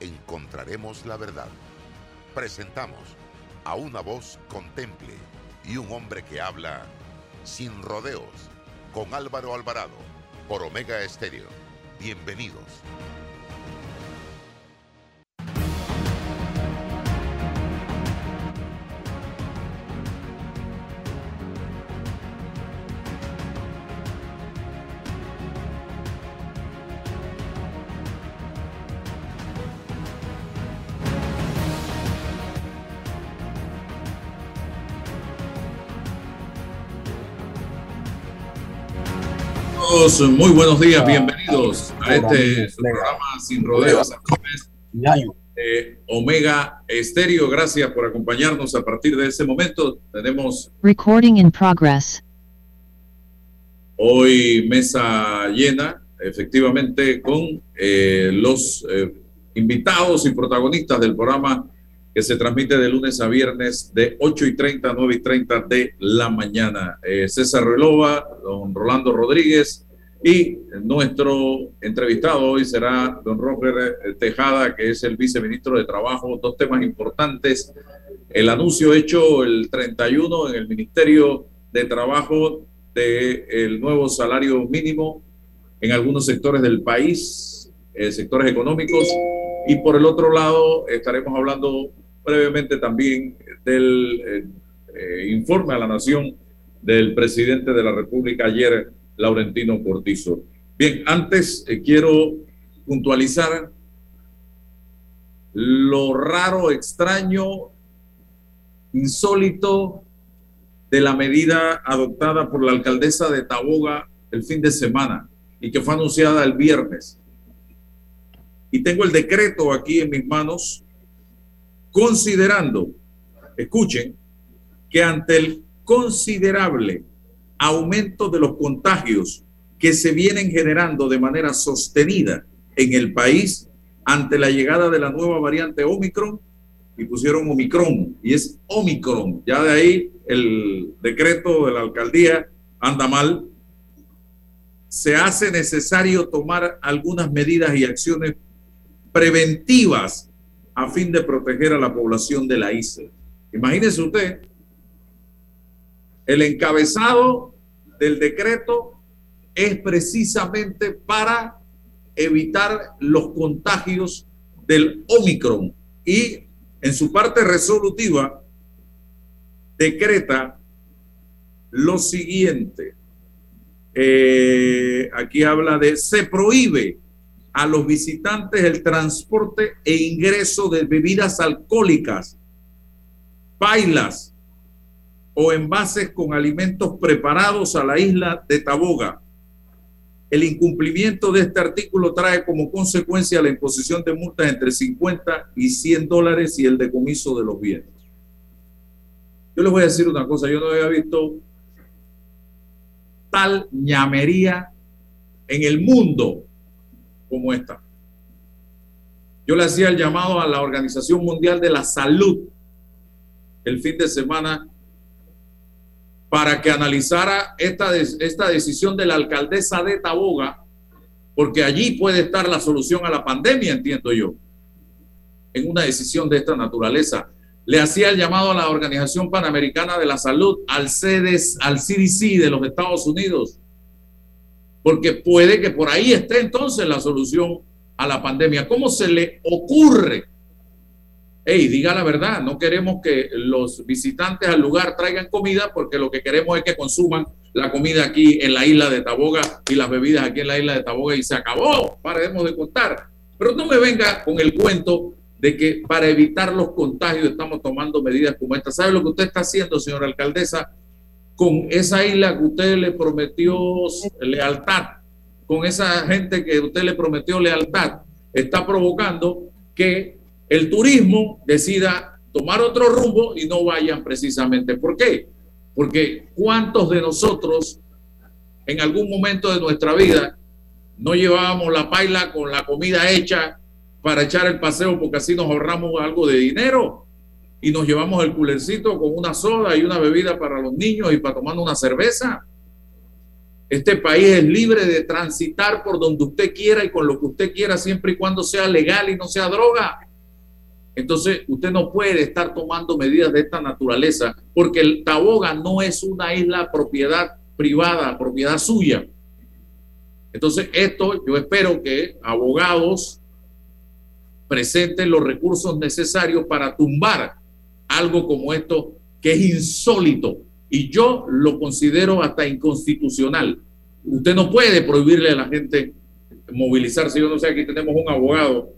encontraremos la verdad. Presentamos a una voz con temple y un hombre que habla sin rodeos, con Álvaro Alvarado, por Omega Estéreo. Bienvenidos. Muy buenos días, bienvenidos a este programa Sin Rodeos Omega Estéreo. Gracias por acompañarnos. A partir de este momento tenemos recording in progress. Hoy mesa llena, efectivamente, con los invitados y protagonistas del programa que se transmite de lunes a viernes de 8:30 a 9:30 de la mañana. César Relova, don Rolando Rodríguez, y nuestro entrevistado hoy será don Roger Tejada, que es el viceministro de Trabajo. Dos temas importantes: el anuncio hecho el 31 en el Ministerio de Trabajo del nuevo salario mínimo en algunos sectores del país, sectores económicos, y por el otro lado estaremos hablando brevemente también del informe a la Nación del presidente de la República ayer, Laurentino Cortizo. Bien, antes quiero puntualizar lo raro, extraño, insólito de la medida adoptada por la alcaldesa de Taboga el fin de semana y que fue anunciada el viernes. Y tengo el decreto aquí en mis manos, considerando, escuchen, que ante el considerable aumento de los contagios que se vienen generando de manera sostenida en el país ante la llegada de la nueva variante Omicron, y pusieron Omicron, y es Omicron, ya de ahí el decreto de la alcaldía anda mal, se hace necesario tomar algunas medidas y acciones preventivas a fin de proteger a la población de la isla. Imagínese usted el encabezado del decreto, es precisamente para evitar los contagios del Omicron, y en su parte resolutiva decreta lo siguiente. Aquí habla de: se prohíbe a los visitantes el transporte e ingreso de bebidas alcohólicas, pailas o envases con alimentos preparados a la isla de Taboga. El incumplimiento de este artículo trae como consecuencia la imposición de multas entre $50 y $100 y el decomiso de los bienes. Yo les voy a decir una cosa, yo no había visto tal ñamería en el mundo como esta. Yo le hacía el llamado a la Organización Mundial de la Salud el fin de semana para que analizara esta decisión de la alcaldesa de Taboga, porque allí puede estar la solución a la pandemia, entiendo yo, en una decisión de esta naturaleza. Le hacía el llamado a la Organización Panamericana de la Salud, al SEDES, al CDC de los Estados Unidos, porque puede que por ahí esté entonces la solución a la pandemia. ¿Cómo se le ocurre? Diga la verdad, no queremos que los visitantes al lugar traigan comida, porque lo que queremos es que consuman la comida aquí en la isla de Taboga y las bebidas aquí en la isla de Taboga, y se acabó, paremos de contar. Pero no me venga con el cuento de que para evitar los contagios estamos tomando medidas como esta. ¿Sabe lo que usted está haciendo, señora alcaldesa, con esa isla que usted le prometió lealtad, con esa gente que usted le prometió lealtad? Está provocando que el turismo decida tomar otro rumbo y no vayan precisamente. ¿Por qué? Porque ¿cuántos de nosotros en algún momento de nuestra vida no llevábamos la paila con la comida hecha para echar el paseo porque así nos ahorramos algo de dinero y nos llevamos el culercito con una soda y una bebida para los niños y para tomar una cerveza? Este país es libre de transitar por donde usted quiera y con lo que usted quiera, siempre y cuando sea legal y no sea droga. Entonces, usted no puede estar tomando medidas de esta naturaleza, porque el Taboga no es una isla propiedad privada, propiedad suya. Entonces, esto yo espero que abogados presenten los recursos necesarios para tumbar algo como esto, que es insólito. Y yo lo considero hasta inconstitucional. Usted no puede prohibirle a la gente movilizarse. Yo no sé, aquí tenemos un abogado,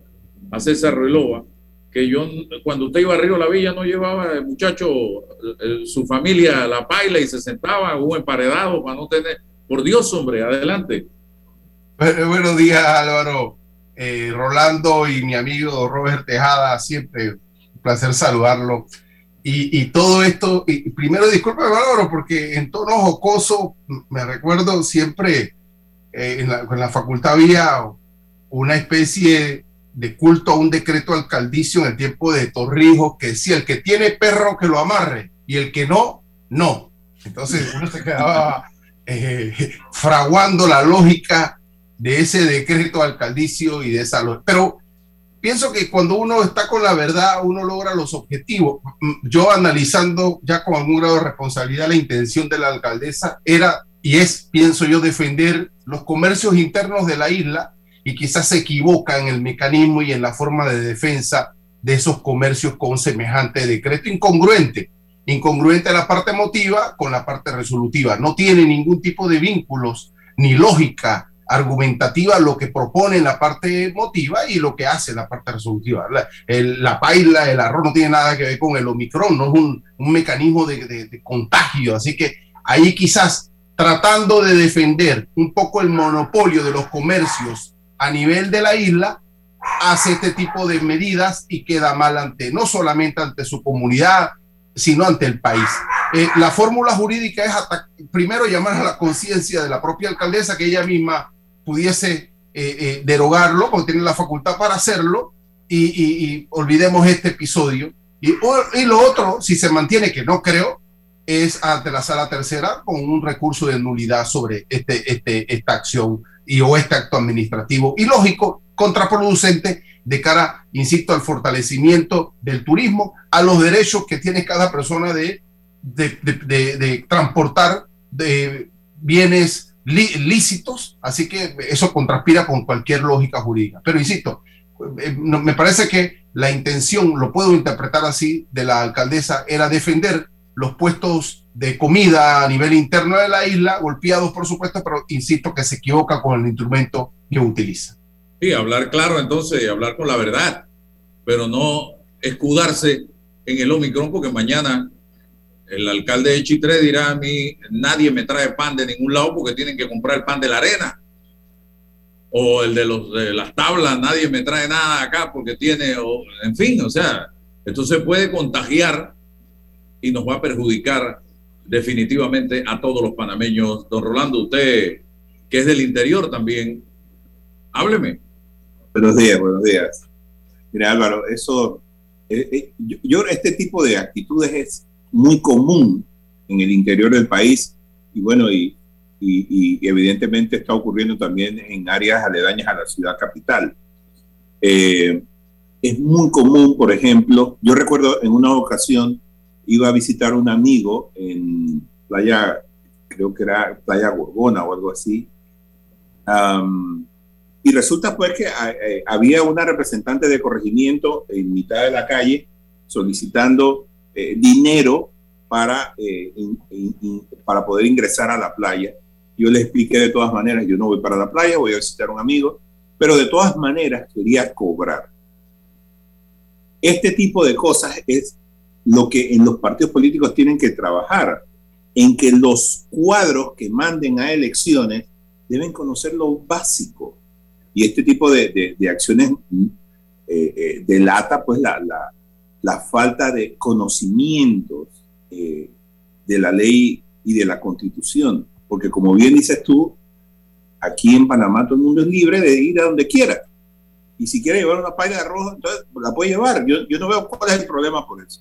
a César Relova, que yo, cuando usted iba a Río de la Villa, no llevaba el muchacho, su familia, la paila y se sentaba en un emparedado para no tener... Por Dios, hombre, adelante. Bueno, buenos días, Álvaro. Rolando y mi amigo Roger Tejada, siempre un placer saludarlo. Y todo esto, y primero disculpa, Álvaro, porque en tono jocoso, me recuerdo siempre en la facultad había una especie de culto a un decreto alcaldicio en el tiempo de Torrijos que decía: el que tiene perro que lo amarre, y el que no, no. Entonces uno se quedaba fraguando la lógica de ese decreto alcaldicio y de esa lógica. Pero pienso que cuando uno está con la verdad, uno logra los objetivos. Yo, analizando ya con algún grado de responsabilidad la intención de la alcaldesa, era y es, pienso yo, defender los comercios internos de la isla, y quizás se equivoca en el mecanismo y en la forma de defensa de esos comercios con semejante decreto incongruente. Incongruente la parte emotiva con la parte resolutiva. No tiene ningún tipo de vínculos ni lógica argumentativa lo que propone en la parte emotiva y lo que hace en la parte resolutiva. La paila, el arroz no tiene nada que ver con el Omicron, no es un mecanismo de contagio. Así que ahí, quizás tratando de defender un poco el monopolio de los comercios a nivel de la isla, hace este tipo de medidas y queda mal ante, no solamente ante su comunidad, sino ante el país. La fórmula jurídica es primero llamar a la conciencia de la propia alcaldesa, que ella misma pudiese derogarlo, porque tiene la facultad para hacerlo, y olvidemos este episodio. Y lo otro, si se mantiene, que no creo, es ante la sala tercera con un recurso de nulidad sobre esta acción o este acto administrativo y lógico, contraproducente de cara, insisto, al fortalecimiento del turismo, a los derechos que tiene cada persona de transportar de bienes lícitos, así que eso contraspira con cualquier lógica jurídica. Pero insisto, me parece que la intención, lo puedo interpretar así, de la alcaldesa era defender los puestos de comida a nivel interno de la isla, golpeados por supuesto, pero insisto que se equivoca con el instrumento que utiliza. Sí, hablar claro entonces, hablar con la verdad, pero no escudarse en el Omicron, porque mañana el alcalde de Chitre dirá: a mí nadie me trae pan de ningún lado porque tienen que comprar el pan de la arena. O el de las tablas, nadie me trae nada acá porque tiene, en fin, o sea, esto se puede contagiar y nos va a perjudicar definitivamente a todos los panameños. Don Rolando, usted que es del interior también, hábleme. Buenos días. Mira, Álvaro, eso, yo este tipo de actitudes es muy común en el interior del país, y bueno, y evidentemente está ocurriendo también en áreas aledañas a la ciudad capital. Es muy común, por ejemplo, yo recuerdo en una ocasión iba a visitar a un amigo en Playa, creo que era Playa Gorgona o algo así, y resulta pues que había una representante de corregimiento en mitad de la calle solicitando dinero para poder ingresar a la playa. Yo le expliqué de todas maneras: yo no voy para la playa, voy a visitar a un amigo, pero de todas maneras quería cobrar. Este tipo de cosas es lo que en los partidos políticos tienen que trabajar, en que los cuadros que manden a elecciones deben conocer lo básico, y este tipo de acciones delata pues la falta de conocimientos de la ley y de la Constitución, porque como bien dices tú, aquí en Panamá todo el mundo es libre de ir a donde quiera, y si quiere llevar una paila de rojo, entonces la puede llevar. Yo no veo cuál es el problema por eso.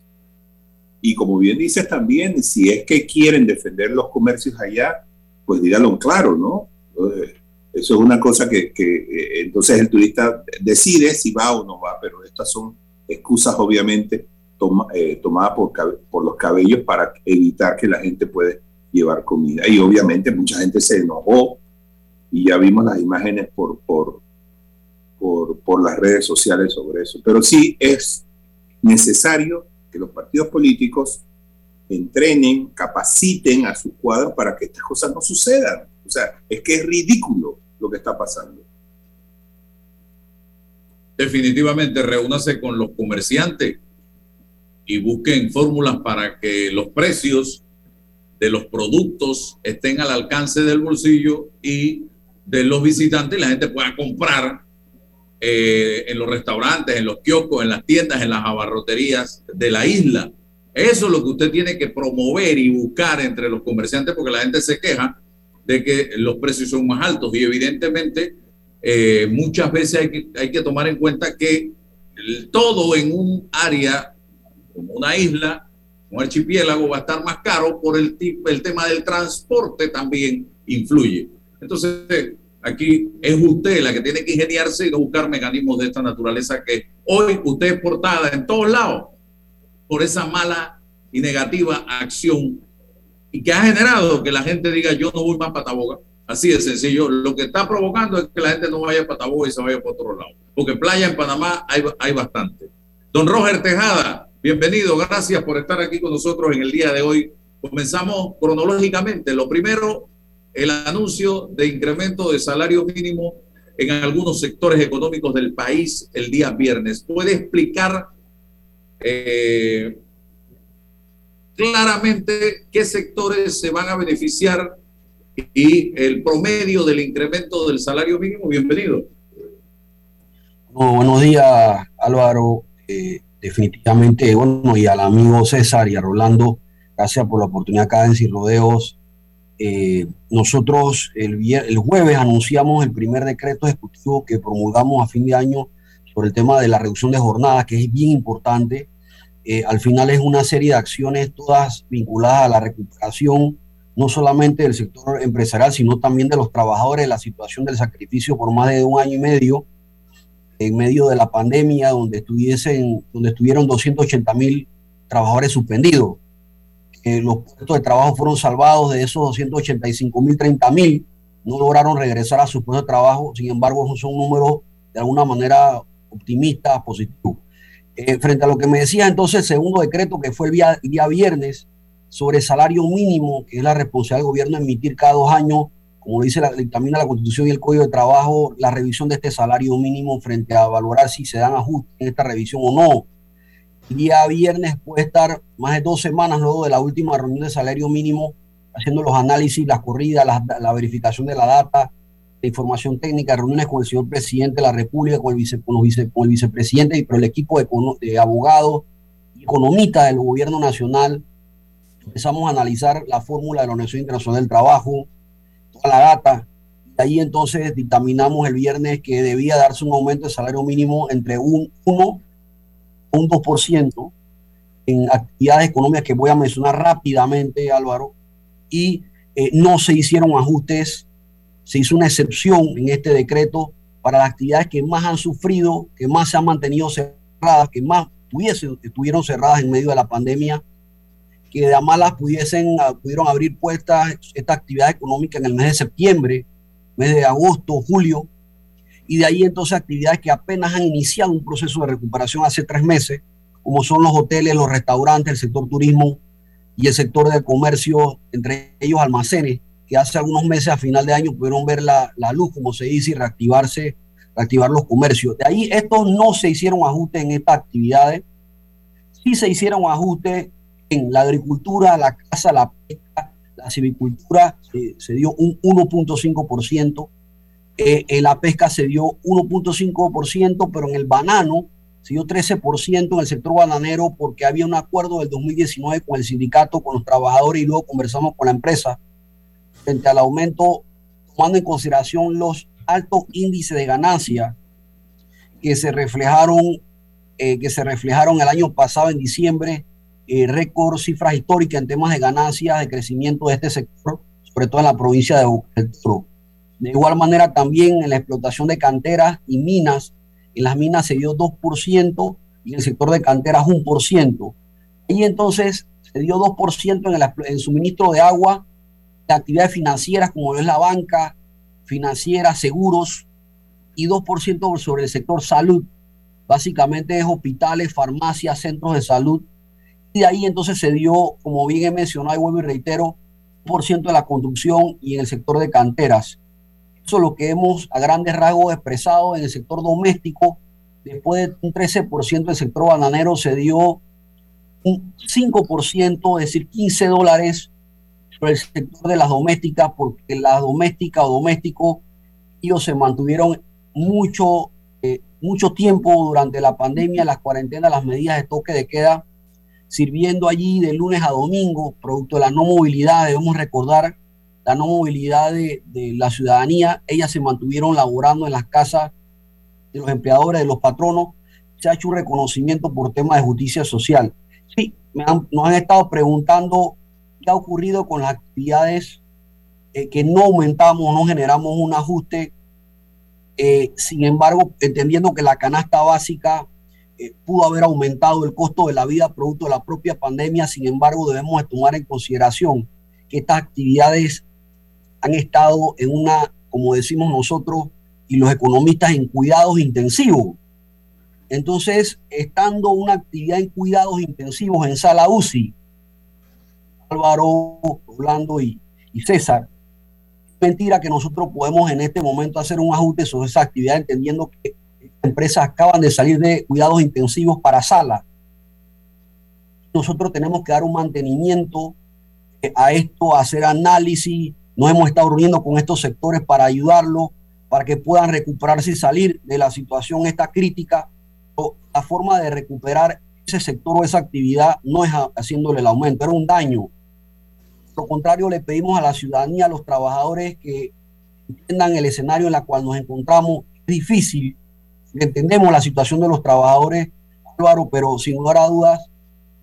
Y como bien dices también, si es que quieren defender los comercios allá, pues díganlo claro, ¿no? Entonces, eso es una cosa que entonces el turista decide si va o no va, pero estas son excusas obviamente tomadas por los cabellos para evitar que la gente pueda llevar comida. Y obviamente mucha gente se enojó y ya vimos las imágenes por las redes sociales sobre eso. Pero sí es necesario que los partidos políticos entrenen, capaciten a sus cuadros para que estas cosas no sucedan. O sea, es que es ridículo lo que está pasando. Definitivamente, reúnase con los comerciantes y busquen fórmulas para que los precios de los productos estén al alcance del bolsillo y de los visitantes, y la gente pueda comprar en los restaurantes, en los kioscos, en las tiendas, en las abarroterías de la isla. Eso es lo que usted tiene que promover y buscar entre los comerciantes, porque la gente se queja de que los precios son más altos y evidentemente muchas veces hay que tomar en cuenta que todo en un área como una isla, un archipiélago, va a estar más caro por el tema del transporte, también influye. Entonces aquí es usted la que tiene que ingeniarse y no buscar mecanismos de esta naturaleza, que hoy usted es portada en todos lados por esa mala y negativa acción, y que ha generado que la gente diga: yo no voy más para Taboga. Así de sencillo. Lo que está provocando es que la gente no vaya para Taboga y se vaya para otro lado, porque playa en Panamá hay bastante. Don Roger Tejada, bienvenido, gracias por estar aquí con nosotros en el día de hoy. Comenzamos cronológicamente. Lo primero, el anuncio de incremento de salario mínimo en algunos sectores económicos del país el día viernes. ¿Puede explicar claramente qué sectores se van a beneficiar y el promedio del incremento del salario mínimo? Bienvenido. Bueno, buenos días, Álvaro. Definitivamente, bueno, y al amigo César y a Rolando, gracias por la oportunidad acá en Sin Rodeos. Nosotros el jueves anunciamos el primer decreto ejecutivo que promulgamos a fin de año sobre el tema de la reducción de jornadas, que es bien importante. Al final es una serie de acciones todas vinculadas a la recuperación, no solamente del sector empresarial, sino también de los trabajadores, la situación del sacrificio por más de un año y medio, en medio de la pandemia, donde estuvieron 280,000 trabajadores suspendidos. Los puestos de trabajo fueron salvados. De esos 285,000, 30,000 no lograron regresar a sus puestos de trabajo. Sin embargo, esos son números de alguna manera optimistas, positivos. Frente a lo que me decía entonces, segundo decreto que fue el día viernes sobre salario mínimo, que es la responsabilidad del gobierno emitir cada 2 años, como lo dice dictamina la Constitución y el Código de Trabajo, la revisión de este salario mínimo frente a valorar si se dan ajustes en esta revisión o no. El día viernes puede estar más de 2 semanas luego de la última reunión de salario mínimo, haciendo los análisis, las corridas, la verificación de la data, la información técnica, reuniones con el señor presidente de la República, con el vicepresidente, pero el equipo de abogados y economistas del gobierno nacional. Empezamos a analizar la fórmula de la Organización Internacional del Trabajo, toda la data. De ahí entonces dictaminamos el viernes que debía darse un aumento de salario mínimo entre un 2% en actividades económicas que voy a mencionar rápidamente, Álvaro, y no se hicieron ajustes. Se hizo una excepción en este decreto para las actividades que más han sufrido, que más se han mantenido cerradas, que más estuvieron cerradas en medio de la pandemia, que de a malas pudieron abrir puertas esta actividad económica en el mes de septiembre, mes de agosto, julio. Y de ahí entonces actividades que apenas han iniciado un proceso de recuperación hace 3 meses, como son los hoteles, los restaurantes, el sector turismo y el sector del comercio, entre ellos almacenes, que hace algunos meses a final de año pudieron ver la luz, como se dice, y reactivar los comercios. De ahí estos no se hicieron ajustes en estas actividades. Sí se hicieron ajustes en la agricultura, la caza, la pesca, la silvicultura, se dio un 1.5%. En la pesca se dio 1.5%, pero en el banano siguió 13% en el sector bananero porque había un acuerdo del 2019 con el sindicato, con los trabajadores, y luego conversamos con la empresa frente al aumento, tomando en consideración los altos índices de ganancia que se reflejaron el año pasado en diciembre, récord, cifras históricas en temas de ganancias, de crecimiento de este sector, sobre todo en la provincia de Boca del Toro. De igual manera, también en la explotación de canteras y minas, en las minas se dio 2% y en el sector de canteras 1%. Y entonces se dio 2% en el suministro de agua, de actividades financieras como es la banca, financieras, seguros, y 2% sobre el sector salud. Básicamente es hospitales, farmacias, centros de salud. Y de ahí entonces se dio, como bien he mencionado y vuelvo y reitero, 1% de la construcción y en el sector de canteras. Eso es lo que hemos a grandes rasgos expresado en el sector doméstico. Después de un 13% del sector bananero se dio un 5%, es decir, $15 por el sector de las domésticas, porque las domésticas o domésticos, ellos se mantuvieron mucho tiempo durante la pandemia, las cuarentenas, las medidas de toque de queda, sirviendo allí de lunes a domingo, producto de la no movilidad. Debemos recordar la no movilidad de la ciudadanía. Ellas se mantuvieron laborando en las casas de los empleadores, de los patronos. Se ha hecho un reconocimiento por temas de justicia social. Sí, nos han estado preguntando qué ha ocurrido con las actividades que no aumentamos, no generamos un ajuste. Sin embargo, entendiendo que la canasta básica pudo haber aumentado el costo de la vida producto de la propia pandemia, sin embargo, debemos tomar en consideración que estas actividades han estado en una, como decimos nosotros y los economistas, en cuidados intensivos. Entonces, estando una actividad en cuidados intensivos en sala UCI, Álvaro, Rolando y César, mentira que nosotros podemos en este momento hacer un ajuste sobre esa actividad, entendiendo que empresas acaban de salir de cuidados intensivos para sala. Nosotros tenemos que dar un mantenimiento a esto, hacer análisis. Nos hemos estado reuniendo con estos sectores para ayudarlos, para que puedan recuperarse y salir de la situación esta crítica. La forma de recuperar ese sector o esa actividad no es haciéndole el aumento, era un daño. Por lo contrario, le pedimos a la ciudadanía, a los trabajadores, que entiendan el escenario en el cual nos encontramos. Es difícil, entendemos la situación de los trabajadores, Álvaro, pero sin lugar a dudas,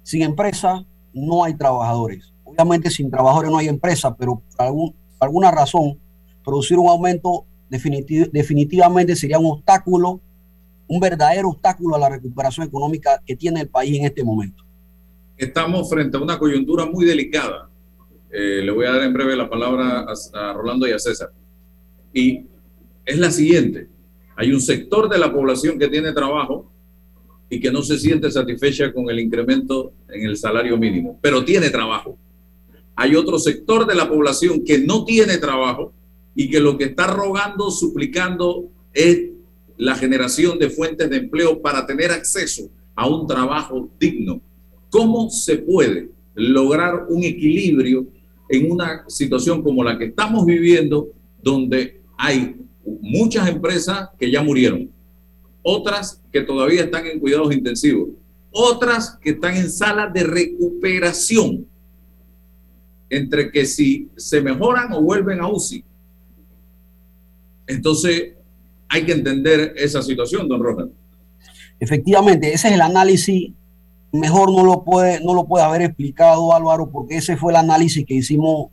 sin empresa no hay trabajadores. Obviamente sin trabajadores no hay empresa, pero por alguna razón producir un aumento definitivamente sería un obstáculo, un verdadero obstáculo a la recuperación económica que tiene el país en este momento. Estamos frente a una coyuntura muy delicada. Le voy a dar en breve la palabra a Rolando y a César. Y es la siguiente: hay un sector de la población que tiene trabajo y que no se siente satisfecha con el incremento en el salario mínimo, pero tiene trabajo. Hay otro sector de la población que no tiene trabajo y que lo que está rogando, suplicando, es la generación de fuentes de empleo para tener acceso a un trabajo digno. ¿Cómo se puede lograr un equilibrio en una situación como la que estamos viviendo, donde hay muchas empresas que ya murieron, otras que todavía están en cuidados intensivos, otras que están en salas de recuperación, entre que si se mejoran o vuelven a UCI? Entonces hay que entender esa situación, don Roger. Efectivamente, ese es el análisis. Mejor no lo puede haber explicado, Álvaro, porque ese fue el análisis que hicimos.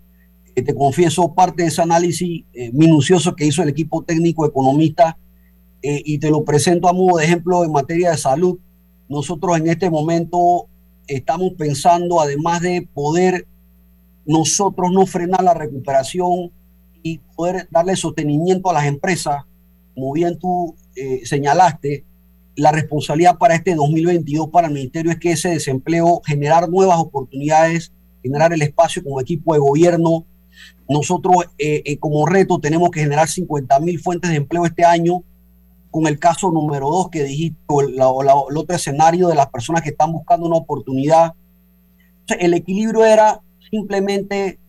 Te confieso, parte de ese análisis minucioso que hizo el equipo técnico economista, y te lo presento a modo de ejemplo en materia de salud. Nosotros en este momento estamos pensando, además de poder nosotros no frenar la recuperación y poder darle sostenimiento a las empresas, como bien tú señalaste, la responsabilidad para este 2022 para el Ministerio es que ese desempleo, generar nuevas oportunidades, generar el espacio como equipo de gobierno. Nosotros como reto tenemos que generar 50,000 fuentes de empleo este año, con el caso número 2 que dijiste, el otro escenario de las personas que están buscando una oportunidad. Entonces, el equilibrio era simplemente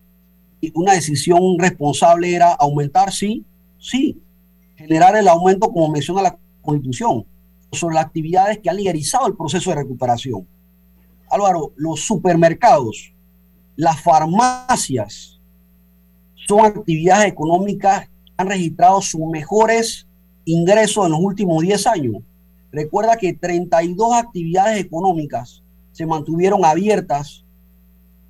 una decisión responsable, era aumentar, sí, generar el aumento como menciona la Constitución. sobre las actividades que han liderizado el proceso de recuperación. Álvaro, los supermercados, las farmacias son actividades económicas que han registrado sus mejores ingresos en los últimos 10 años. Recuerda que 32 actividades económicas se mantuvieron abiertas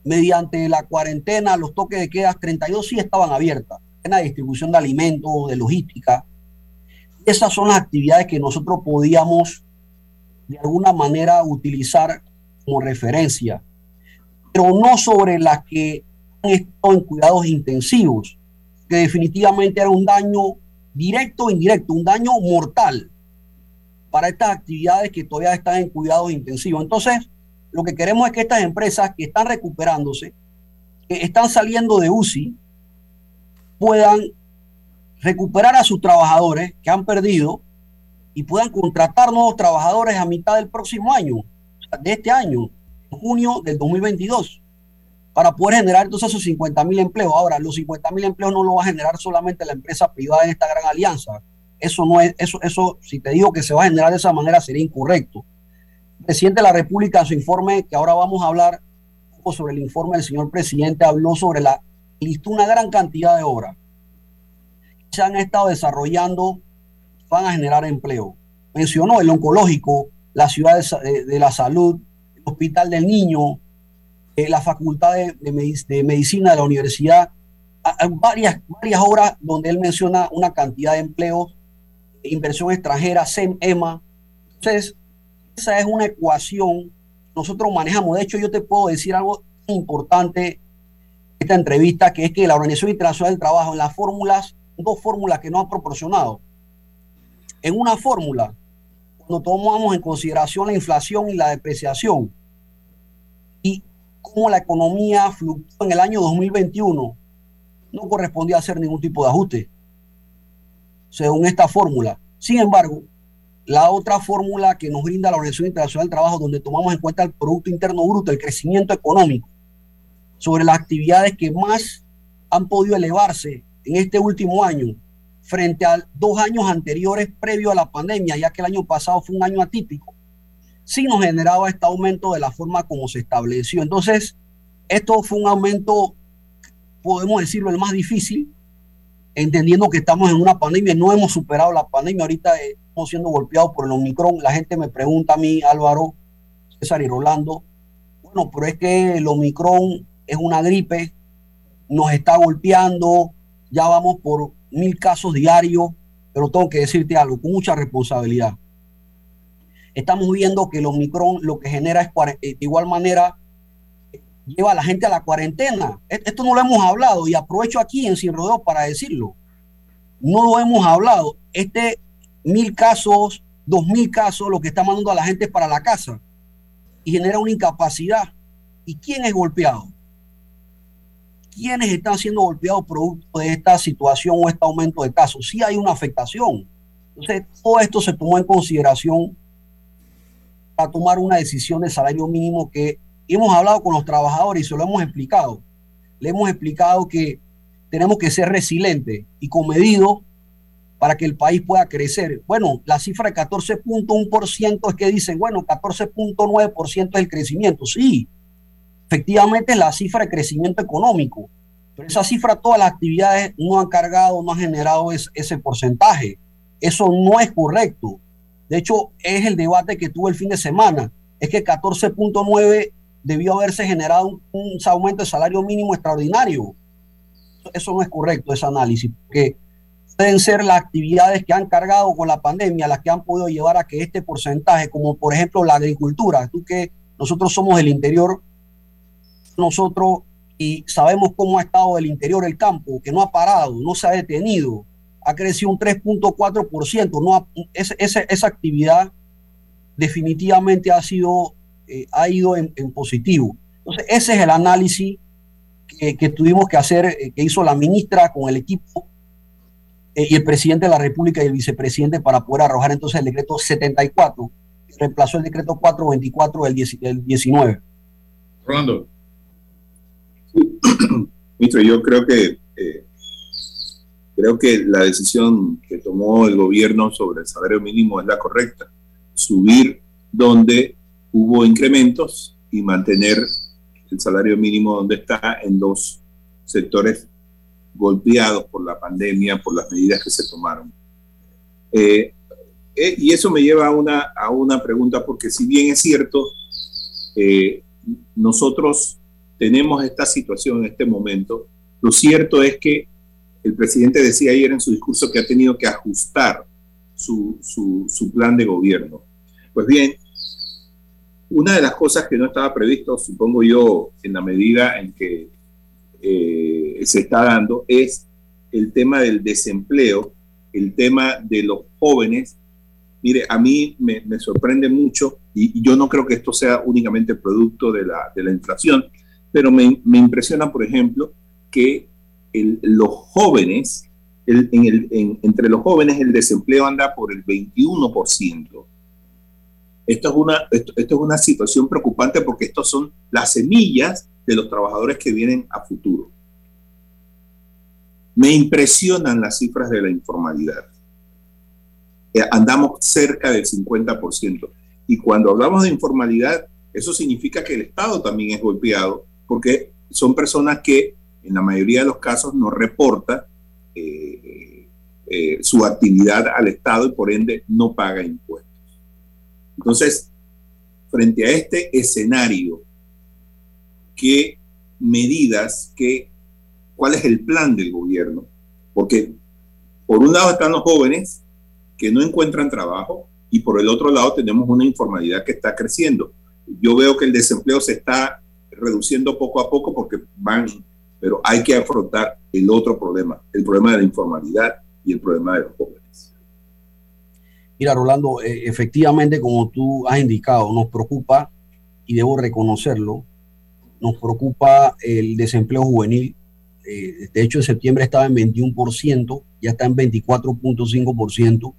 mediante la cuarentena, los toques de queda. 32 sí estaban abiertas, en la distribución de alimentos, de logística. Esas son las actividades que nosotros podíamos de alguna manera utilizar como referencia, pero no sobre las que han estado en cuidados intensivos, que definitivamente era un daño directo o indirecto, un daño mortal para estas actividades que todavía están en cuidados intensivos. Entonces, lo que queremos es que estas empresas que están recuperándose, que están saliendo de UCI, puedan recuperar a sus trabajadores que han perdido y puedan contratar nuevos trabajadores a mitad del próximo año, de este año, junio del 2022, para poder generar entonces esos 50.000 empleos. Ahora, los 50.000 empleos no lo va a generar solamente la empresa privada en esta gran alianza. Eso no es, eso si te digo que se va a generar de esa manera sería incorrecto. El presidente de la República, en su informe, que ahora vamos a hablar un poco sobre el informe del señor presidente, habló sobre listó una gran cantidad de obras que se han estado desarrollando, van a generar empleo. Mencionó el oncológico, la ciudad de la salud, el hospital del niño, la facultad de medicina de la universidad, varias obras donde él menciona una cantidad de empleos, inversión extranjera, SEM, EMA. Entonces, esa es una ecuación que nosotros manejamos. De hecho, yo te puedo decir algo importante esta entrevista, que es que la Organización Internacional del Trabajo, en las fórmulas, dos fórmulas que nos han proporcionado. En una fórmula, cuando tomamos en consideración la inflación y la depreciación y cómo la economía fluctuó en el año 2021, no correspondía hacer ningún tipo de ajuste, según esta fórmula. Sin embargo, la otra fórmula que nos brinda la Organización Internacional del Trabajo, donde tomamos en cuenta el Producto Interno Bruto, el crecimiento económico, sobre las actividades que más han podido elevarse en este último año frente a 2 años anteriores previo a la pandemia, ya que el año pasado fue un año atípico, sí nos generaba este aumento de la forma como se estableció. Entonces, esto fue un aumento, podemos decirlo, el más difícil, entendiendo que estamos en una pandemia y no hemos superado la pandemia. Ahorita estamos siendo golpeados por el Omicron. La gente me pregunta a mí, Álvaro, César y Rolando, bueno, pero es que el Omicron es una gripe, nos está golpeando, ya vamos por 1,000 casos diarios, pero tengo que decirte algo con mucha responsabilidad. Estamos viendo que el Omicron lo que genera es, de igual manera, lleva a la gente a la cuarentena. Esto no lo hemos hablado y aprovecho aquí en Sin Rodeos para decirlo. No lo hemos hablado. 1,000 casos, 2,000 casos, lo que está mandando a la gente es para la casa y genera una incapacidad. ¿Y quién es golpeado? ¿Quiénes están siendo golpeados producto de esta situación o este aumento de casos? Sí hay una afectación. Entonces, todo esto se tomó en consideración para tomar una decisión de salario mínimo que hemos hablado con los trabajadores y se lo hemos explicado. Le hemos explicado que tenemos que ser resilientes y comedidos para que el país pueda crecer. Bueno, la cifra de 14.1% es que dicen, bueno, 14.9% es el crecimiento. Sí, efectivamente es la cifra de crecimiento económico, pero esa cifra, todas las actividades no han cargado, no han generado ese porcentaje. Eso no es correcto. De hecho, es el debate que tuve el fin de semana. Es que 14.9 debió haberse generado un aumento de salario mínimo extraordinario. Eso no es correcto, ese análisis, porque pueden ser las actividades que han cargado con la pandemia las que han podido llevar a que este porcentaje, como por ejemplo la agricultura, tú que nosotros somos del interior, nosotros y sabemos cómo ha estado el interior, el campo, que no ha parado, no se ha detenido, ha crecido un 3.4%. Esa actividad definitivamente ha ido en positivo. Entonces, ese es el análisis que tuvimos que hacer, que hizo la ministra con el equipo y el presidente de la República y el vicepresidente, para poder arrojar entonces el decreto 74, que reemplazó el decreto 424 del 19. Rolando. Ministro, yo creo que la decisión que tomó el gobierno sobre el salario mínimo es la correcta. subir donde hubo incrementos y mantener el salario mínimo donde está en los sectores golpeados por la pandemia, por las medidas que se tomaron. Y eso me lleva a una pregunta, porque si bien es cierto, nosotros tenemos esta situación en este momento, lo cierto es que el presidente decía ayer en su discurso que ha tenido que ajustar su plan de gobierno. Pues bien, una de las cosas que no estaba previsto, supongo yo, en la medida en que se está dando, es el tema del desempleo, el tema de los jóvenes. Mire, a mí me sorprende mucho, y yo no creo que esto sea únicamente producto de la inflación, pero me impresiona, por ejemplo, que los jóvenes, entre los jóvenes el desempleo anda por el 21%. Esto es una situación preocupante, porque estas son las semillas de los trabajadores que vienen a futuro. Me impresionan las cifras de la informalidad. Andamos cerca del 50%. Y cuando hablamos de informalidad, eso significa que el Estado también es golpeado, porque son personas que en la mayoría de los casos no reporta su actividad al Estado y por ende no paga impuestos. Entonces, frente a este escenario, ¿qué medidas, cuál es el plan del gobierno? Porque por un lado están los jóvenes que no encuentran trabajo y por el otro lado tenemos una informalidad que está creciendo. Yo veo que el desempleo se está reduciendo poco a poco porque pero hay que afrontar el otro problema, el problema de la informalidad y el problema de los jóvenes. Mira, Rolando, efectivamente, como tú has indicado, nos preocupa, y debo reconocerlo, nos preocupa el desempleo juvenil. De hecho, en septiembre estaba en 21%, ya está en 24.5%,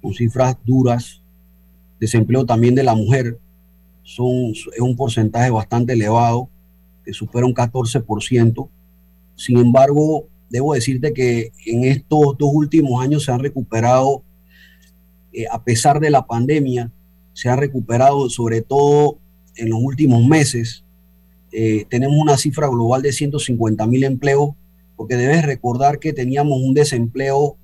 con cifras duras. Desempleo también de la mujer es un porcentaje bastante elevado, que supera un 14%. Sin embargo, debo decirte que en estos dos últimos años se han recuperado, a pesar de la pandemia, se han recuperado, sobre todo en los últimos meses. Tenemos una cifra global de 150,000 empleos, porque debes recordar que teníamos un desempleo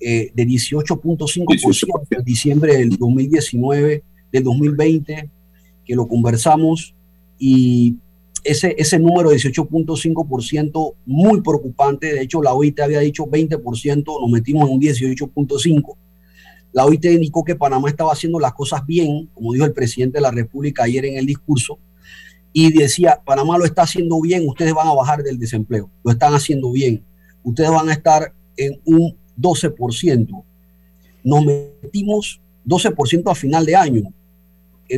de 18.5% en diciembre del 2019, del 2020, que lo conversamos, y ese número de 18.5% muy preocupante. De hecho, la OIT había dicho 20%, nos metimos en un 18.5%. La OIT indicó que Panamá estaba haciendo las cosas bien, como dijo el presidente de la República ayer en el discurso, y decía, Panamá lo está haciendo bien, ustedes van a bajar del desempleo, lo están haciendo bien, ustedes van a estar en un 12%. Nos metimos 12% a final de año.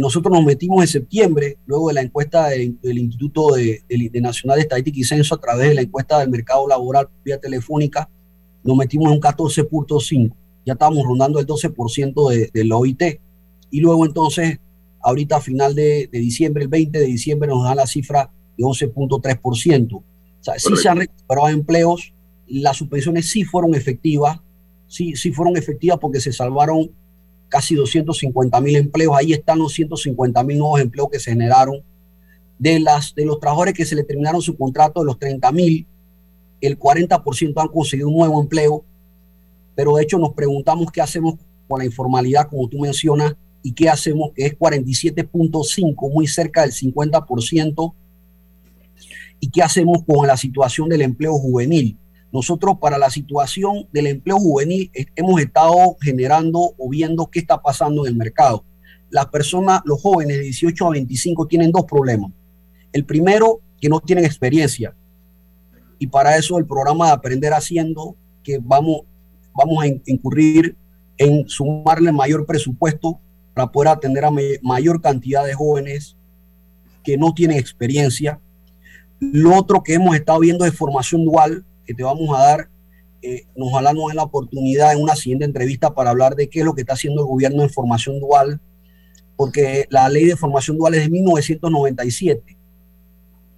Nosotros nos metimos en septiembre, luego de la encuesta del Instituto Nacional de Estadística y Censo, a través de la encuesta del mercado laboral vía telefónica, nos metimos en un 14.5%. Ya estábamos rondando el 12% de la OIT. Y luego entonces, ahorita a final de diciembre, el 20 de diciembre, nos da la cifra de 11.3%. O sea, correcto. Sí se han recuperado empleos, las suspensiones sí fueron efectivas, sí fueron efectivas porque se salvaron casi 250,000 empleos. Ahí están los 150,000 nuevos empleos que se generaron. De los trabajadores que se le terminaron su contrato, de los 30,000, el 40% han conseguido un nuevo empleo. Pero de hecho nos preguntamos qué hacemos con la informalidad, como tú mencionas, y qué hacemos, que es 47.5%, muy cerca del 50%, y qué hacemos con la situación del empleo juvenil. Nosotros para la situación del empleo juvenil hemos estado generando o viendo qué está pasando en el mercado. Las personas, los jóvenes de 18 a 25 tienen dos problemas. El primero, que no tienen experiencia, y para eso el programa de Aprender Haciendo, que vamos a incurrir en sumarle mayor presupuesto para poder atender a mayor cantidad de jóvenes que no tienen experiencia. Lo otro que hemos estado viendo es formación dual, que te vamos a dar, ojalá nos den la oportunidad en una siguiente entrevista para hablar de qué es lo que está haciendo el gobierno en formación dual, porque la ley de formación dual es de 1997,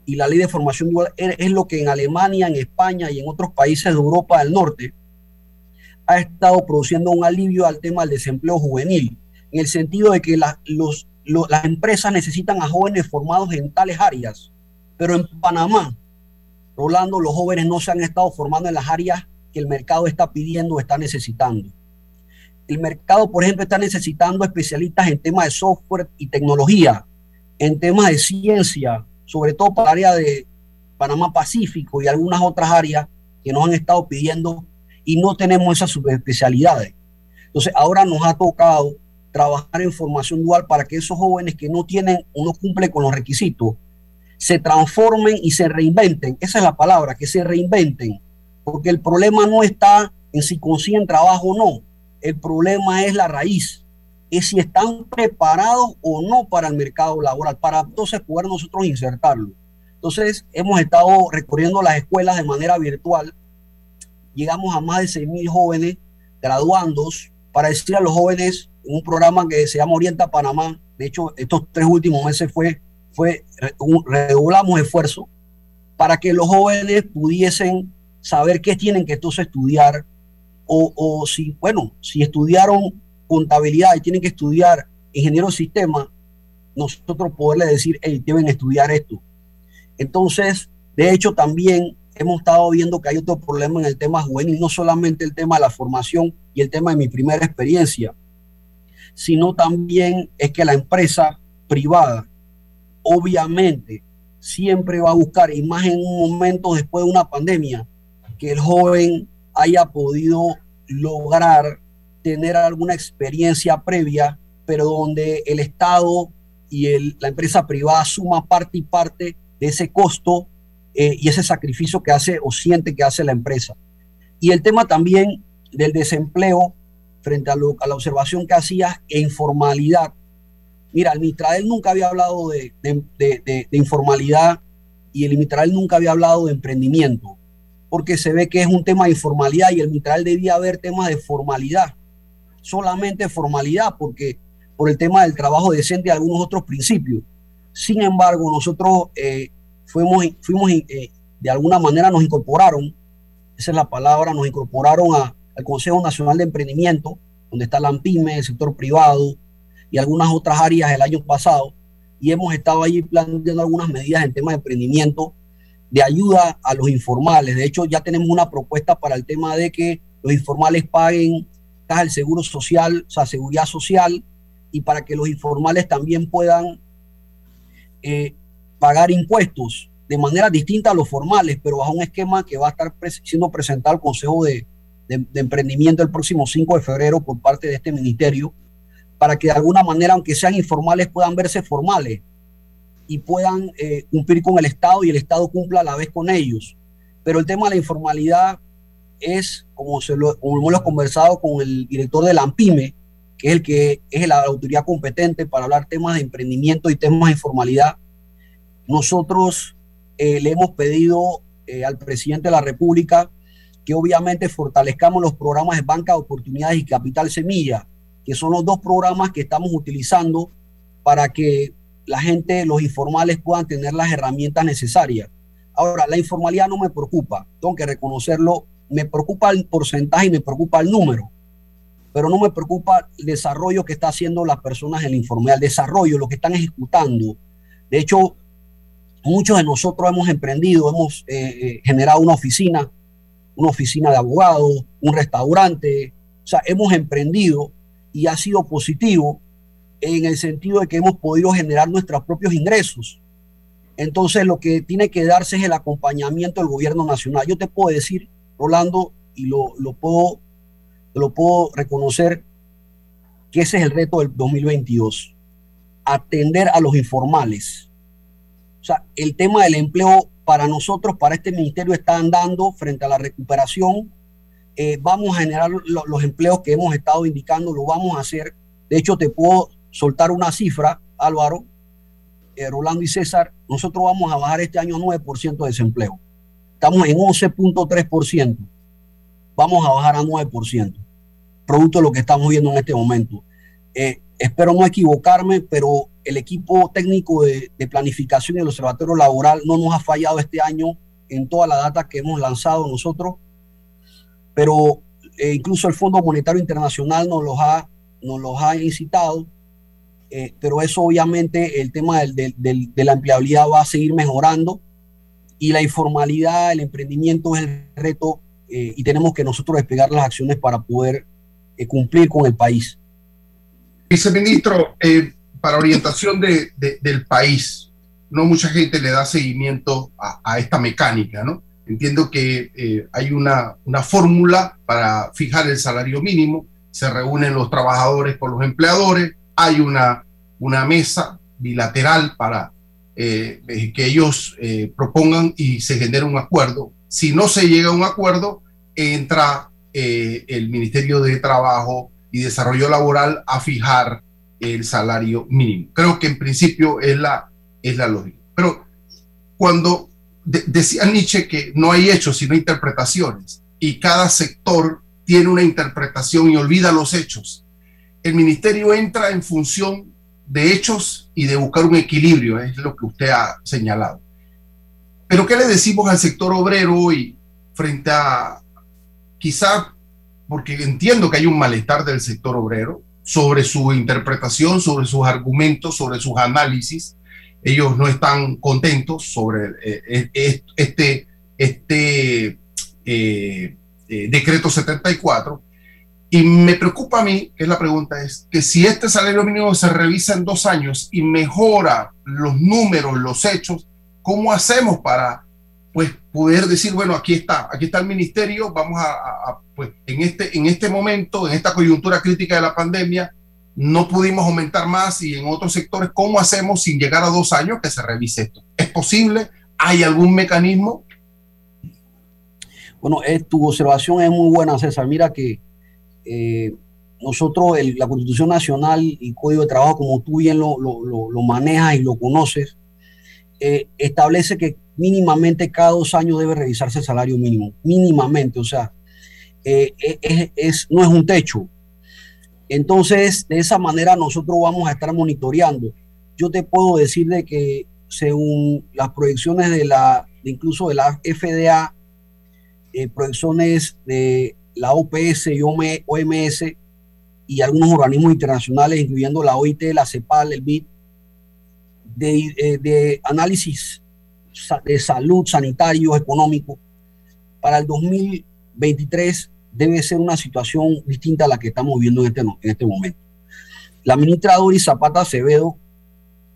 y la ley de formación dual es lo que en Alemania, en España y en otros países de Europa del Norte ha estado produciendo un alivio al tema del desempleo juvenil. en el sentido de que las empresas necesitan a jóvenes formados en tales áreas, pero en Panamá, Rolando, los jóvenes no se han estado formando en las áreas que el mercado está pidiendo o está necesitando. El mercado, por ejemplo, está necesitando especialistas en temas de software y tecnología, en temas de ciencia, sobre todo para el área de Panamá Pacífico y algunas otras áreas que nos han estado pidiendo y no tenemos esas subespecialidades. Entonces, ahora nos ha tocado trabajar en formación dual para que esos jóvenes que no tienen o no cumplen con los requisitos se transformen y se reinventen. Esa es la palabra, que se reinventen, porque el problema no está en si consiguen trabajo o no. El problema es la raíz, es si están preparados o no para el mercado laboral, para entonces poder nosotros insertarlo. Entonces, hemos estado recorriendo las escuelas de manera virtual. Llegamos a más de 6.000 jóvenes graduandos para decir a los jóvenes en un programa que se llama Orienta Panamá. De hecho, estos 3 últimos meses redoblamos esfuerzos para que los jóvenes pudiesen saber qué tienen que entonces estudiar. Si estudiaron contabilidad y tienen que estudiar ingeniero de sistema, nosotros poderles decir, hey, deben estudiar esto. Entonces, de hecho, también hemos estado viendo que hay otro problema en el tema juvenil, no solamente el tema de la formación y el tema de mi primera experiencia, sino también es que la empresa privada, obviamente, siempre va a buscar, y más en un momento después de una pandemia, que el joven haya podido lograr tener alguna experiencia previa, pero donde el Estado y la empresa privada suma parte y parte de ese costo y ese sacrificio que hace o siente que hace la empresa. Y el tema también del desempleo frente a la observación que hacías e informalidad. Mira, el Mitradel nunca había hablado de informalidad y el Mitradel nunca había hablado de emprendimiento, porque se ve que es un tema de informalidad y el Mitral debía haber temas de formalidad, solamente formalidad, porque por el tema del trabajo decente y algunos otros principios. Sin embargo, nosotros fuimos de alguna manera nos incorporaron, esa es la palabra, nos incorporaron al Consejo Nacional de Emprendimiento, donde está la AMPYME, el sector privado y algunas otras áreas el año pasado, y hemos estado allí planteando algunas medidas en temas de emprendimiento, de ayuda a los informales. De hecho, ya tenemos una propuesta para el tema de que los informales paguen caja del seguro social, o sea, seguridad social, y para que los informales también puedan pagar impuestos de manera distinta a los formales, pero bajo un esquema que va a estar siendo presentado al Consejo de Emprendimiento el próximo 5 de febrero por parte de este ministerio, para que de alguna manera, aunque sean informales, puedan verse formales y puedan cumplir con el Estado y el Estado cumpla a la vez con ellos. Pero el tema de la informalidad es, como hemos conversado con el director de la AMPYME, que es el que es la autoridad competente para hablar temas de emprendimiento y temas de informalidad. Nosotros le hemos pedido al presidente de la República que obviamente fortalezcamos los programas de Banca de Oportunidades y Capital Semilla, que son los 2 programas que estamos utilizando para que la gente, los informales puedan tener las herramientas necesarias. Ahora, la informalidad no me preocupa, tengo que reconocerlo, me preocupa el porcentaje y me preocupa el número, pero no me preocupa el desarrollo que está haciendo las personas en la informalidad, el desarrollo, lo que están ejecutando. De hecho, muchos de nosotros hemos emprendido, hemos generado una oficina de abogados, un restaurante, o sea, hemos emprendido y ha sido positivo, en el sentido de que hemos podido generar nuestros propios ingresos. Entonces, lo que tiene que darse es el acompañamiento del gobierno nacional. Yo te puedo decir, Rolando, y lo puedo reconocer, que ese es el reto del 2022, atender a los informales. O sea, el tema del empleo para nosotros, para este ministerio, está andando frente a la recuperación. Vamos a generar los empleos que hemos estado indicando, lo vamos a hacer. De hecho, te puedo soltar una cifra, Álvaro, Rolando y César. Nosotros vamos a bajar este año 9% de desempleo. Estamos en 11.3%. Vamos a bajar a 9%. Producto de lo que estamos viendo en este momento. Espero no equivocarme, pero el equipo técnico de planificación y el observatorio laboral no nos ha fallado este año en toda la data que hemos lanzado nosotros. Pero incluso el Fondo Monetario Internacional nos los ha nos los han incitado, pero eso obviamente el tema de la empleabilidad va a seguir mejorando, y la informalidad, el emprendimiento es el reto, y tenemos que nosotros despegar las acciones para poder cumplir con el país. Viceministro, para orientación del país, no mucha gente le da seguimiento a esta mecánica, ¿no? Entiendo que hay una fórmula para fijar el salario mínimo, se reúnen los trabajadores con los empleadores, hay una mesa bilateral para que ellos propongan y se genere un acuerdo. Si no se llega a un acuerdo, entra el Ministerio de Trabajo y Desarrollo Laboral a fijar el salario mínimo. Creo que en principio es la lógica. Pero cuando decía Nietzsche que no hay hechos sino interpretaciones, y cada sector tiene una interpretación y olvida los hechos, el ministerio entra en función de hechos y de buscar un equilibrio, es lo que usted ha señalado. Pero ¿qué le decimos al sector obrero hoy frente a, quizá, porque entiendo que hay un malestar del sector obrero sobre su interpretación, sobre sus argumentos, sobre sus análisis? Ellos no están contentos sobre este decreto 74, y me preocupa a mí, que la pregunta es, que si este salario mínimo se revisa en 2 años y mejora los números, los hechos, ¿cómo hacemos para poder decir, bueno, aquí está el ministerio, vamos a en este momento, en esta coyuntura crítica de la pandemia, no pudimos aumentar más, y en otros sectores, ¿cómo hacemos sin llegar a 2 años que se revise esto? ¿Es posible? ¿Hay algún mecanismo? Bueno, tu observación es muy buena, César. Mira que nosotros, la Constitución Nacional y Código de Trabajo, como tú bien lo manejas y lo conoces, establece que mínimamente cada 2 años debe revisarse el salario mínimo. Mínimamente, o sea, no es un techo. Entonces, de esa manera nosotros vamos a estar monitoreando. Yo te puedo decir de que según las proyecciones incluso de la FDA, proyecciones de la OPS y OMS y algunos organismos internacionales, incluyendo la OIT, la CEPAL, el BID, de análisis de salud, sanitarios, económicos, para el 2023 debe ser una situación distinta a la que estamos viviendo en este momento. La ministra Dury Zapata Acevedo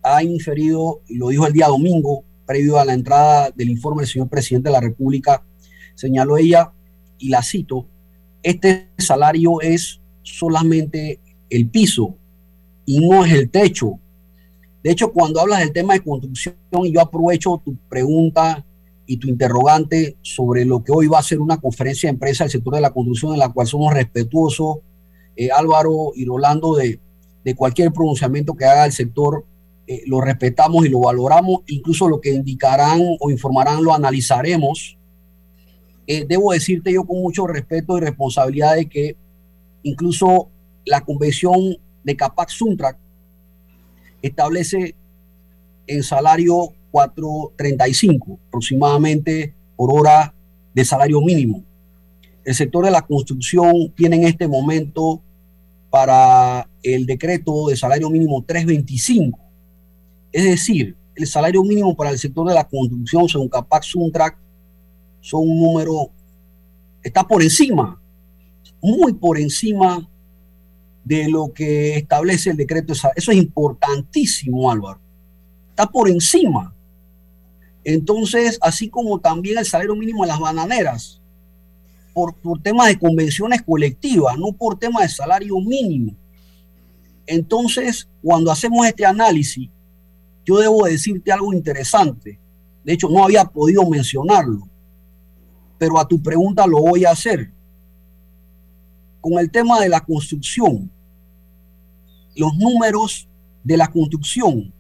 ha inferido, y lo dijo el día domingo, previo a la entrada del informe del señor presidente de la República, señaló ella, y la cito, este salario es solamente el piso y no es el techo. De hecho, cuando hablas del tema de construcción, y yo aprovecho tu pregunta y tu interrogante sobre lo que hoy va a ser una conferencia de empresa del sector de la construcción, en la cual somos respetuosos, Álvaro y Rolando, de cualquier pronunciamiento que haga el sector, lo respetamos y lo valoramos, incluso lo que indicarán o informarán lo analizaremos. Debo decirte yo con mucho respeto y responsabilidad de que incluso la convención de CAPAC-SUNTRAC establece en salario 4.35 aproximadamente por hora de salario mínimo. El sector de la construcción tiene en este momento para el decreto de salario mínimo 3.25. Es decir, el salario mínimo para el sector de la construcción, según CAPAC-SUNTRAC, son un número, está por encima, muy por encima de lo que establece el decreto. Eso es importantísimo, Álvaro. Está por encima. Entonces, así como también el salario mínimo de las bananeras, por temas de convenciones colectivas, no por temas de salario mínimo. Entonces, cuando hacemos este análisis, yo debo decirte algo interesante. De hecho, no había podido mencionarlo, pero a tu pregunta lo voy a hacer. Con el tema de la construcción, los números de la construcción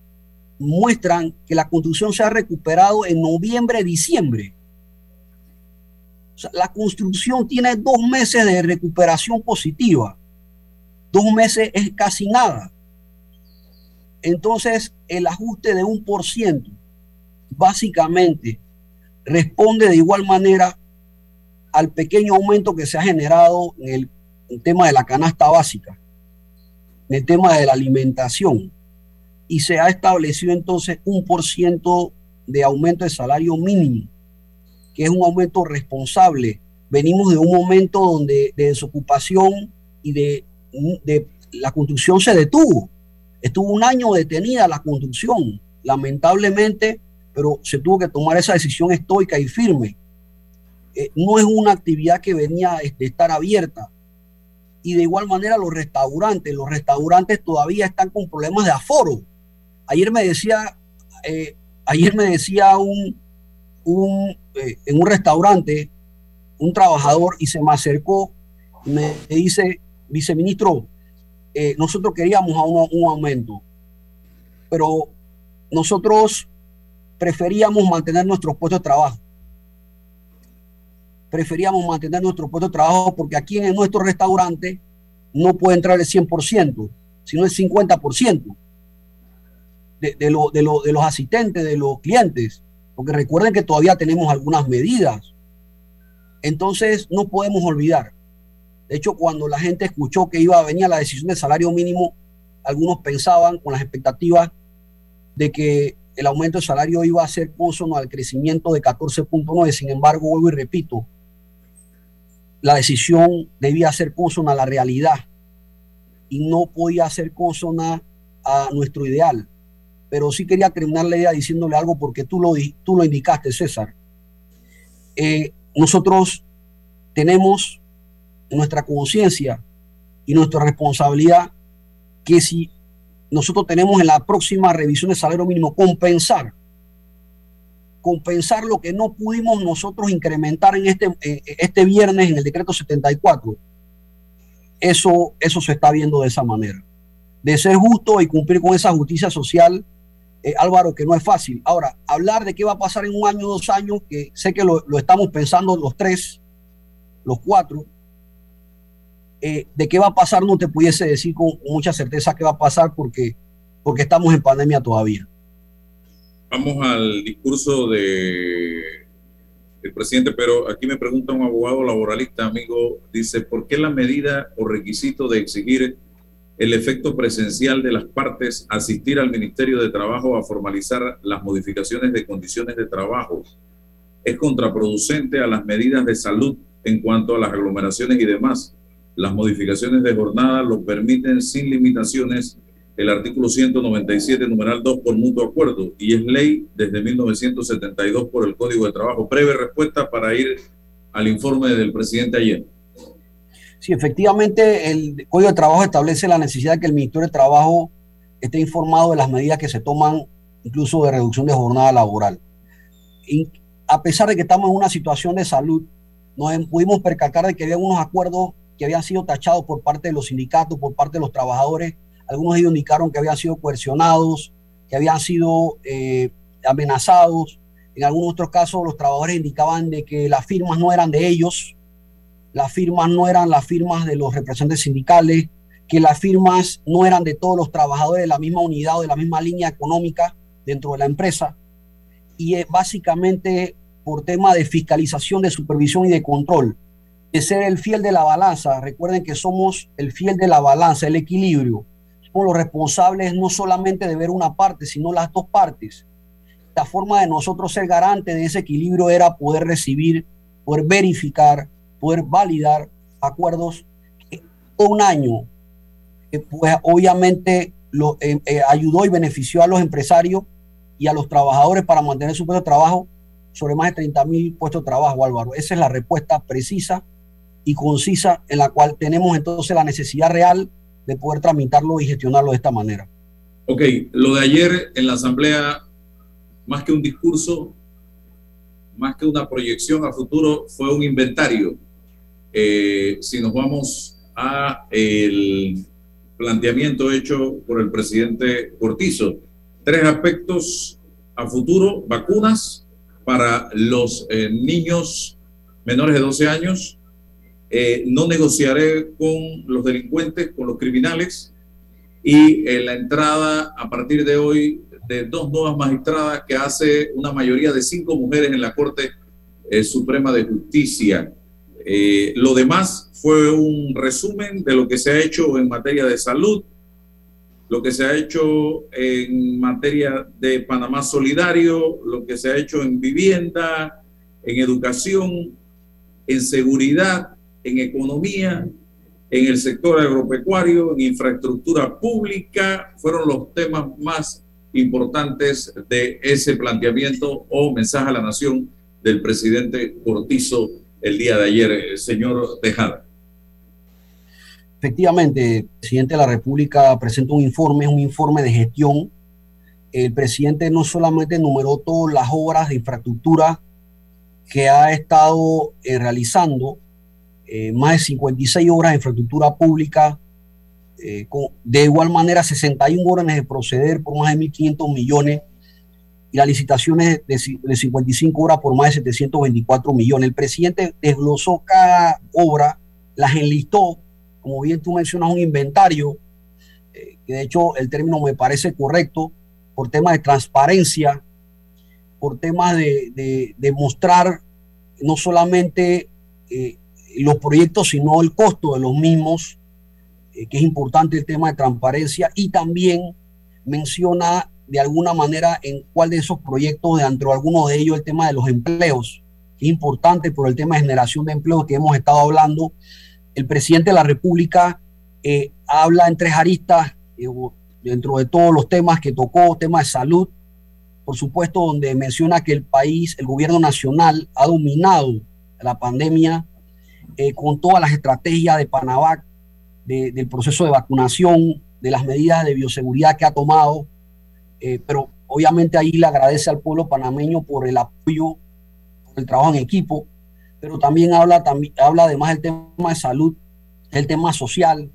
muestran que la construcción se ha recuperado en noviembre, diciembre. O sea, la construcción tiene 2 meses de recuperación positiva. 2 meses es casi nada. Entonces, el ajuste de 1% básicamente responde de igual manera al pequeño aumento que se ha generado en el tema de la canasta básica. el tema de la alimentación, y se ha establecido entonces 1% de aumento de salario mínimo, que es un aumento responsable. Venimos de un momento donde de desocupación y de la construcción se detuvo. Estuvo un año detenida la construcción, lamentablemente, pero se tuvo que tomar esa decisión estoica y firme. No es una actividad que venía de estar abierta. Y de igual manera los restaurantes todavía están con problemas de aforo. Ayer me decía en un restaurante un trabajador, y se me acercó y me dice: viceministro, nosotros queríamos un aumento, pero nosotros preferíamos mantener nuestros puestos de trabajo. Preferíamos mantener nuestro puesto de trabajo porque aquí en nuestro restaurante no puede entrar el 100%, sino el 50% de los asistentes, de los clientes, porque recuerden que todavía tenemos algunas medidas. Entonces no podemos olvidar. De hecho, cuando la gente escuchó que iba a venir la decisión de salario mínimo, algunos pensaban con las expectativas de que el aumento de salario iba a ser consono al crecimiento de 14.9. Sin embargo, vuelvo y repito, la decisión debía ser consona a la realidad y no podía ser consona a nuestro ideal. Pero sí quería terminar la idea diciéndole algo, porque tú lo indicaste, César. Nosotros tenemos en nuestra conciencia y nuestra responsabilidad que si nosotros tenemos en la próxima revisión de salario mínimo compensar lo que no pudimos nosotros incrementar en este viernes en el decreto 74. Eso se está viendo de esa manera, de ser justo y cumplir con esa justicia social, Álvaro, que no es fácil. Ahora, hablar de qué va a pasar en un año, 2 años, que sé que lo estamos pensando los 3, los 4, de qué va a pasar no te pudiese decir con mucha certeza qué va a pasar porque estamos en pandemia todavía. Vamos al discurso del presidente, pero aquí me pregunta un abogado laboralista, amigo, dice: ¿por qué la medida o requisito de exigir el efecto presencial de las partes asistir al Ministerio de Trabajo a formalizar las modificaciones de condiciones de trabajo es contraproducente a las medidas de salud en cuanto a las aglomeraciones y demás? Las modificaciones de jornada lo permiten sin limitaciones el artículo 197, numeral 2, por mutuo acuerdo, y es ley desde 1972 por el Código de Trabajo. Breve respuesta para ir al informe del presidente ayer. Sí, efectivamente, el Código de Trabajo establece la necesidad de que el Ministerio de Trabajo esté informado de las medidas que se toman, incluso de reducción de jornada laboral. Y a pesar de que estamos en una situación de salud, nos pudimos percatar de que había unos acuerdos que habían sido tachados por parte de los sindicatos, por parte de los trabajadores. Algunos de ellos indicaron que habían sido coercionados, que habían sido amenazados. En algunos otros casos los trabajadores indicaban de que las firmas no eran de ellos, las firmas no eran las firmas de los representantes sindicales, que las firmas no eran de todos los trabajadores de la misma unidad o de la misma línea económica dentro de la empresa. Y básicamente por tema de fiscalización, de supervisión y de control, de ser el fiel de la balanza. Recuerden que somos el fiel de la balanza, el equilibrio. Somos los responsables no solamente de ver una parte, sino las dos partes. La forma de nosotros ser garantes de ese equilibrio era poder recibir, poder verificar, poder validar acuerdos que un año, pues obviamente ayudó y benefició a los empresarios y a los trabajadores para mantener su puesto de trabajo, sobre más de 30,000 puestos de trabajo, Álvaro. Esa es la respuesta precisa y concisa en la cual tenemos entonces la necesidad real de poder tramitarlo y gestionarlo de esta manera. Ok, lo de ayer en la asamblea, más que un discurso, más que una proyección a futuro, fue un inventario. Si nos vamos a el planteamiento hecho por el presidente Cortizo, 3 aspectos a futuro: vacunas para los niños menores de 12 años, no negociaré con los delincuentes, con los criminales, y la entrada a partir de hoy de 2 nuevas magistradas que hace una mayoría de 5 mujeres en la Corte Suprema de Justicia. Lo demás fue un resumen de lo que se ha hecho en materia de salud, lo que se ha hecho en materia de Panamá Solidario, lo que se ha hecho en vivienda, en educación, en seguridad, en economía, en el sector agropecuario, en infraestructura pública, fueron los temas más importantes de ese planteamiento o mensaje a la nación del presidente Cortizo el día de ayer, el señor Tejada. Efectivamente, el presidente de la República presenta un informe de gestión. El presidente no solamente enumeró todas las obras de infraestructura que ha estado realizando, más de 56 obras de infraestructura pública, de igual manera 61 órdenes de proceder por más de 1.500 millones y las licitaciones de 55 obras por más de 724 millones. El presidente desglosó cada obra, las enlistó, como bien tú mencionas, un inventario, que de hecho el término me parece correcto, por temas de transparencia, por temas de mostrar no solamente los proyectos, sino el costo de los mismos, que es importante el tema de transparencia, y también menciona de alguna manera en cuál de esos proyectos, dentro de algunos de ellos, el tema de los empleos, que es importante por el tema de generación de empleos que hemos estado hablando. El presidente de la República habla en tres aristas, dentro de todos los temas que tocó, temas de salud, por supuesto, donde menciona que el país, el gobierno nacional, ha dominado la pandemia, con todas las estrategias de Panavac, del proceso de vacunación, de las medidas de bioseguridad que ha tomado, pero obviamente ahí le agradece al pueblo panameño por el apoyo, por el trabajo en equipo, pero también habla además del tema de salud, el tema social,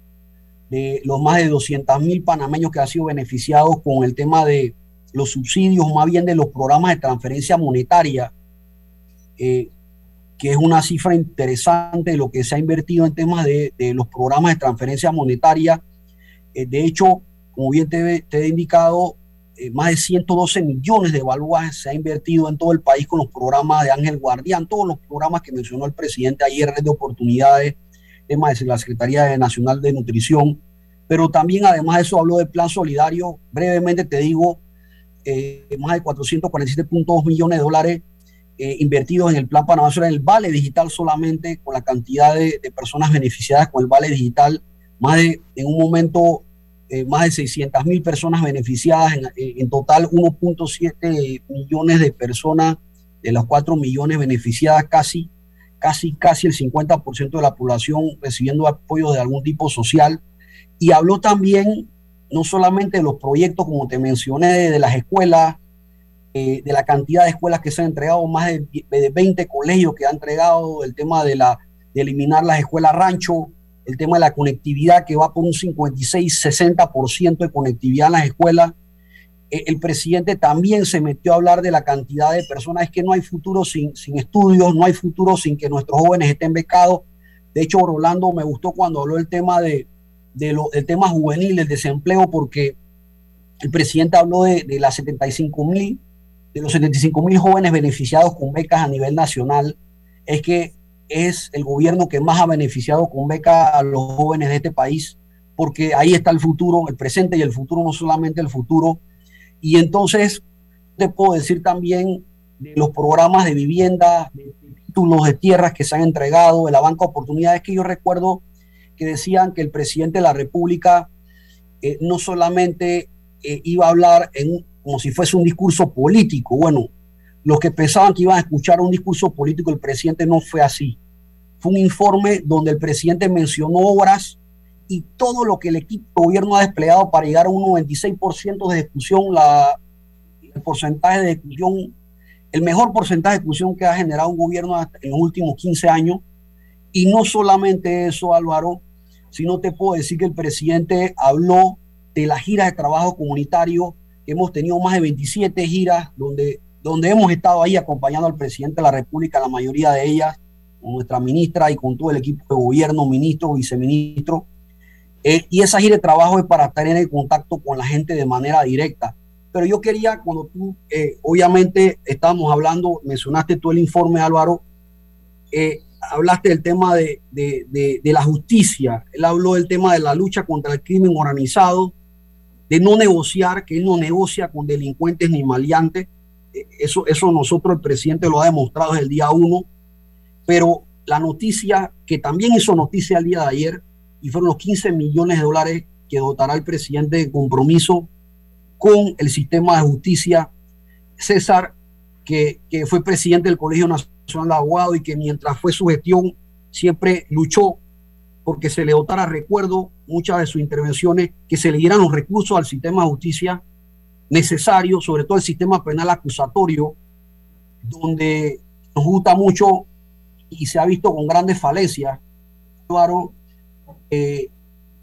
de los más de 200.000 panameños que han sido beneficiados con el tema de los subsidios, más bien de los programas de transferencia monetaria, que es una cifra interesante de lo que se ha invertido en temas de los programas de transferencia monetaria. De hecho, como bien te he indicado, más de 112 millones de balboas se ha invertido en todo el país con los programas de Ángel Guardián, todos los programas que mencionó el presidente ayer, de oportunidades, temas de la Secretaría Nacional de Nutrición, pero también además de eso habló del plan solidario. Brevemente te digo, más de 447.2 millones de dólares invertidos en el plan Panamá Sur, en el vale digital solamente, con la cantidad de personas beneficiadas con el vale digital, en un momento más de 600.000 personas beneficiadas, en total 1.7 millones de personas, de los 4 millones beneficiadas, casi el 50% de la población recibiendo apoyo de algún tipo social. Y habló también, no solamente de los proyectos, como te mencioné, de las escuelas, de la cantidad de escuelas que se han entregado, más de 20 colegios que han entregado, el tema de eliminar las escuelas rancho, el tema de la conectividad que va por un 56-60% de conectividad en las escuelas. El presidente también se metió a hablar de la cantidad de personas, es que no hay futuro sin estudios, no hay futuro sin que nuestros jóvenes estén becados. De hecho, Rolando, me gustó cuando habló del tema del tema juvenil, el desempleo, porque el presidente habló de las 75.000 de los 75.000 jóvenes beneficiados con becas a nivel nacional. Es que es el gobierno que más ha beneficiado con becas a los jóvenes de este país, porque ahí está el futuro, el presente y el futuro, no solamente el futuro. Y entonces, te puedo decir también de los programas de vivienda, de títulos de tierras que se han entregado, de la banca de oportunidades, que yo recuerdo que decían que el presidente de la República no solamente iba a hablar como si fuese un discurso político. Bueno, los que pensaban que iban a escuchar un discurso político, el presidente no fue así. Fue un informe donde el presidente mencionó obras y todo lo que el equipo gobierno ha desplegado para llegar a un 96% de ejecución, el porcentaje de ejecución, el mejor porcentaje de ejecución que ha generado un gobierno en los últimos 15 años. Y no solamente eso, Álvaro, sino te puedo decir que el presidente habló de las giras de trabajo comunitario. Hemos tenido más de 27 giras donde hemos estado ahí acompañando al presidente de la República, la mayoría de ellas, con nuestra ministra y con todo el equipo de gobierno, ministro, viceministro. Y esa gira de trabajo es para estar en el contacto con la gente de manera directa. Pero yo quería, cuando tú, obviamente, estábamos hablando, mencionaste tú el informe, Álvaro, hablaste del tema de la justicia. Él habló del tema de la lucha contra el crimen organizado, de no negociar, que él no negocia con delincuentes ni maleantes. Eso nosotros, el presidente lo ha demostrado desde el día 1, pero la noticia que también hizo noticia el día de ayer, y fueron los $15 millones que dotará el presidente de compromiso con el sistema de justicia. César, que fue presidente del Colegio Nacional de Abogados y que mientras fue su gestión siempre luchó porque se le dotara, recuerdo, muchas de sus intervenciones, que se le dieran los recursos al sistema de justicia necesario, sobre todo el sistema penal acusatorio, donde nos gusta mucho y se ha visto con grandes falencias. Claro, de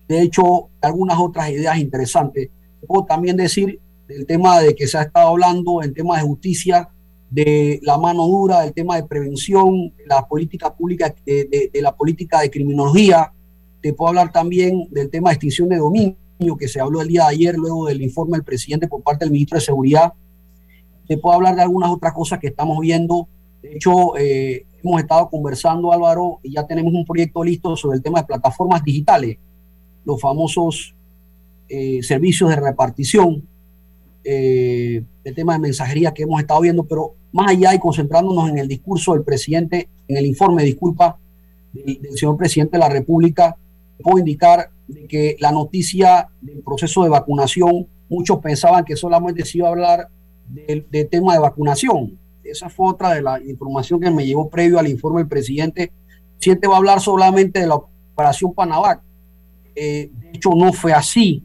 hecho, algunas otras ideas interesantes. Puedo también decir del tema de que se ha estado hablando, el tema de justicia, de la mano dura, del tema de prevención, de la política pública, de la política de criminología. Te puedo hablar también del tema de extinción de dominio, que se habló el día de ayer luego del informe del presidente por parte del ministro de Seguridad. Te puedo hablar de algunas otras cosas que estamos viendo. De hecho, hemos estado conversando, Álvaro, y ya tenemos un proyecto listo sobre el tema de plataformas digitales, los famosos servicios de repartición, el tema de mensajería que hemos estado viendo, pero más allá y concentrándonos en el discurso del presidente, en el informe, disculpa, del señor presidente de la República, puedo indicar de que la noticia del proceso de vacunación, muchos pensaban que solamente se iba a hablar del tema de vacunación. Esa fue otra de la información que me llegó previo al informe del presidente. Si te va a hablar solamente de la operación Panavac. De hecho, no fue así.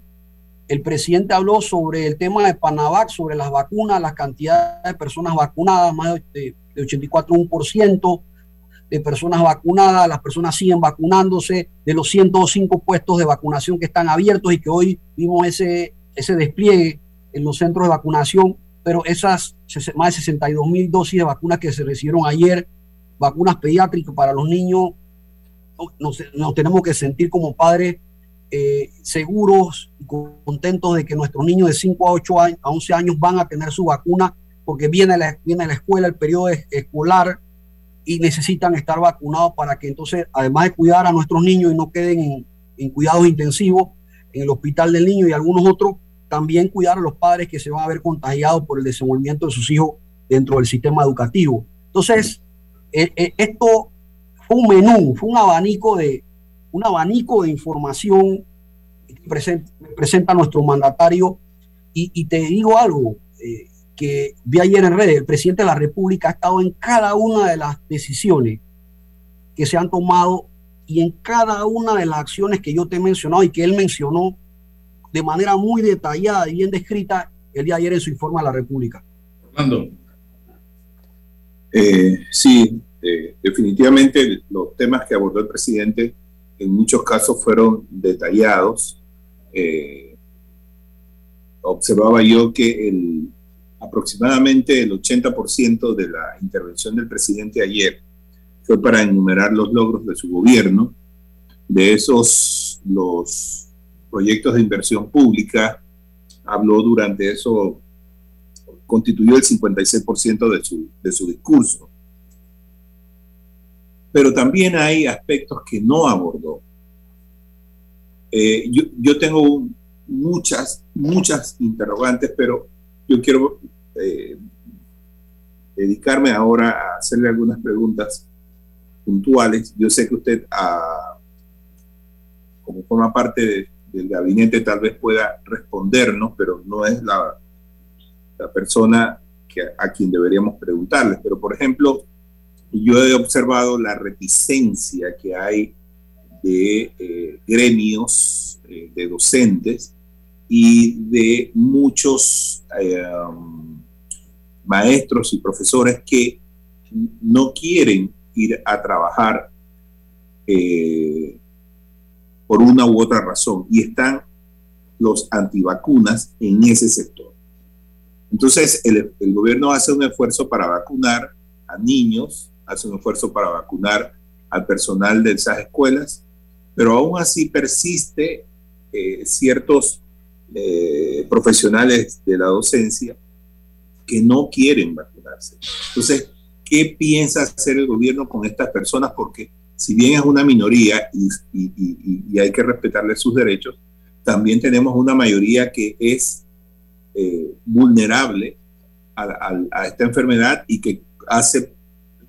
El presidente habló sobre el tema de Panavac, sobre las vacunas, la cantidad de personas vacunadas, más de 84,1% de personas vacunadas. Las personas siguen vacunándose de los 105 puestos de vacunación que están abiertos y que hoy vimos ese despliegue en los centros de vacunación. Pero esas más de 62,000 dosis de vacunas que se recibieron ayer, vacunas pediátricas para los niños, nos tenemos que sentir como padres seguros y contentos de que nuestros niños de 5 a 8 años, a 11 años van a tener su vacuna, porque viene la escuela, el periodo escolar, y necesitan estar vacunados para que entonces, además de cuidar a nuestros niños y no queden en cuidados intensivos, en el hospital del niño y algunos otros, también cuidar a los padres que se van a ver contagiados por el desenvolvimiento de sus hijos dentro del sistema educativo. Entonces, esto fue un menú, fue un abanico de información que presenta nuestro mandatario. Y te digo algo que vi ayer en redes. El presidente de la República ha estado en cada una de las decisiones que se han tomado y en cada una de las acciones que yo te he mencionado y que él mencionó de manera muy detallada y bien descrita el día de ayer en su informe a la República. Rolando. Sí, definitivamente los temas que abordó el presidente en muchos casos fueron detallados. Observaba yo que aproximadamente el 80% de la intervención del presidente ayer fue para enumerar los logros de su gobierno. De esos, los proyectos de inversión pública, habló durante eso, constituyó el 56% de su discurso. Pero también hay aspectos que no abordó. Yo tengo muchas interrogantes, pero yo quiero dedicarme ahora a hacerle algunas preguntas puntuales. Yo sé que usted, como forma parte del gabinete, tal vez pueda respondernos, pero no es la persona a quien deberíamos preguntarles. Pero, por ejemplo, yo he observado la reticencia que hay de gremios, de docentes y de muchos maestros y profesores que no quieren ir a trabajar por una u otra razón, y están los antivacunas en ese sector. Entonces, el gobierno hace un esfuerzo para vacunar a niños, hace un esfuerzo para vacunar al personal de esas escuelas, pero aún así persiste ciertos profesionales de la docencia que no quieren vacunarse. Entonces, ¿qué piensa hacer el gobierno con estas personas? Porque si bien es una minoría y hay que respetarle sus derechos, también tenemos una mayoría que es vulnerable a esta enfermedad y que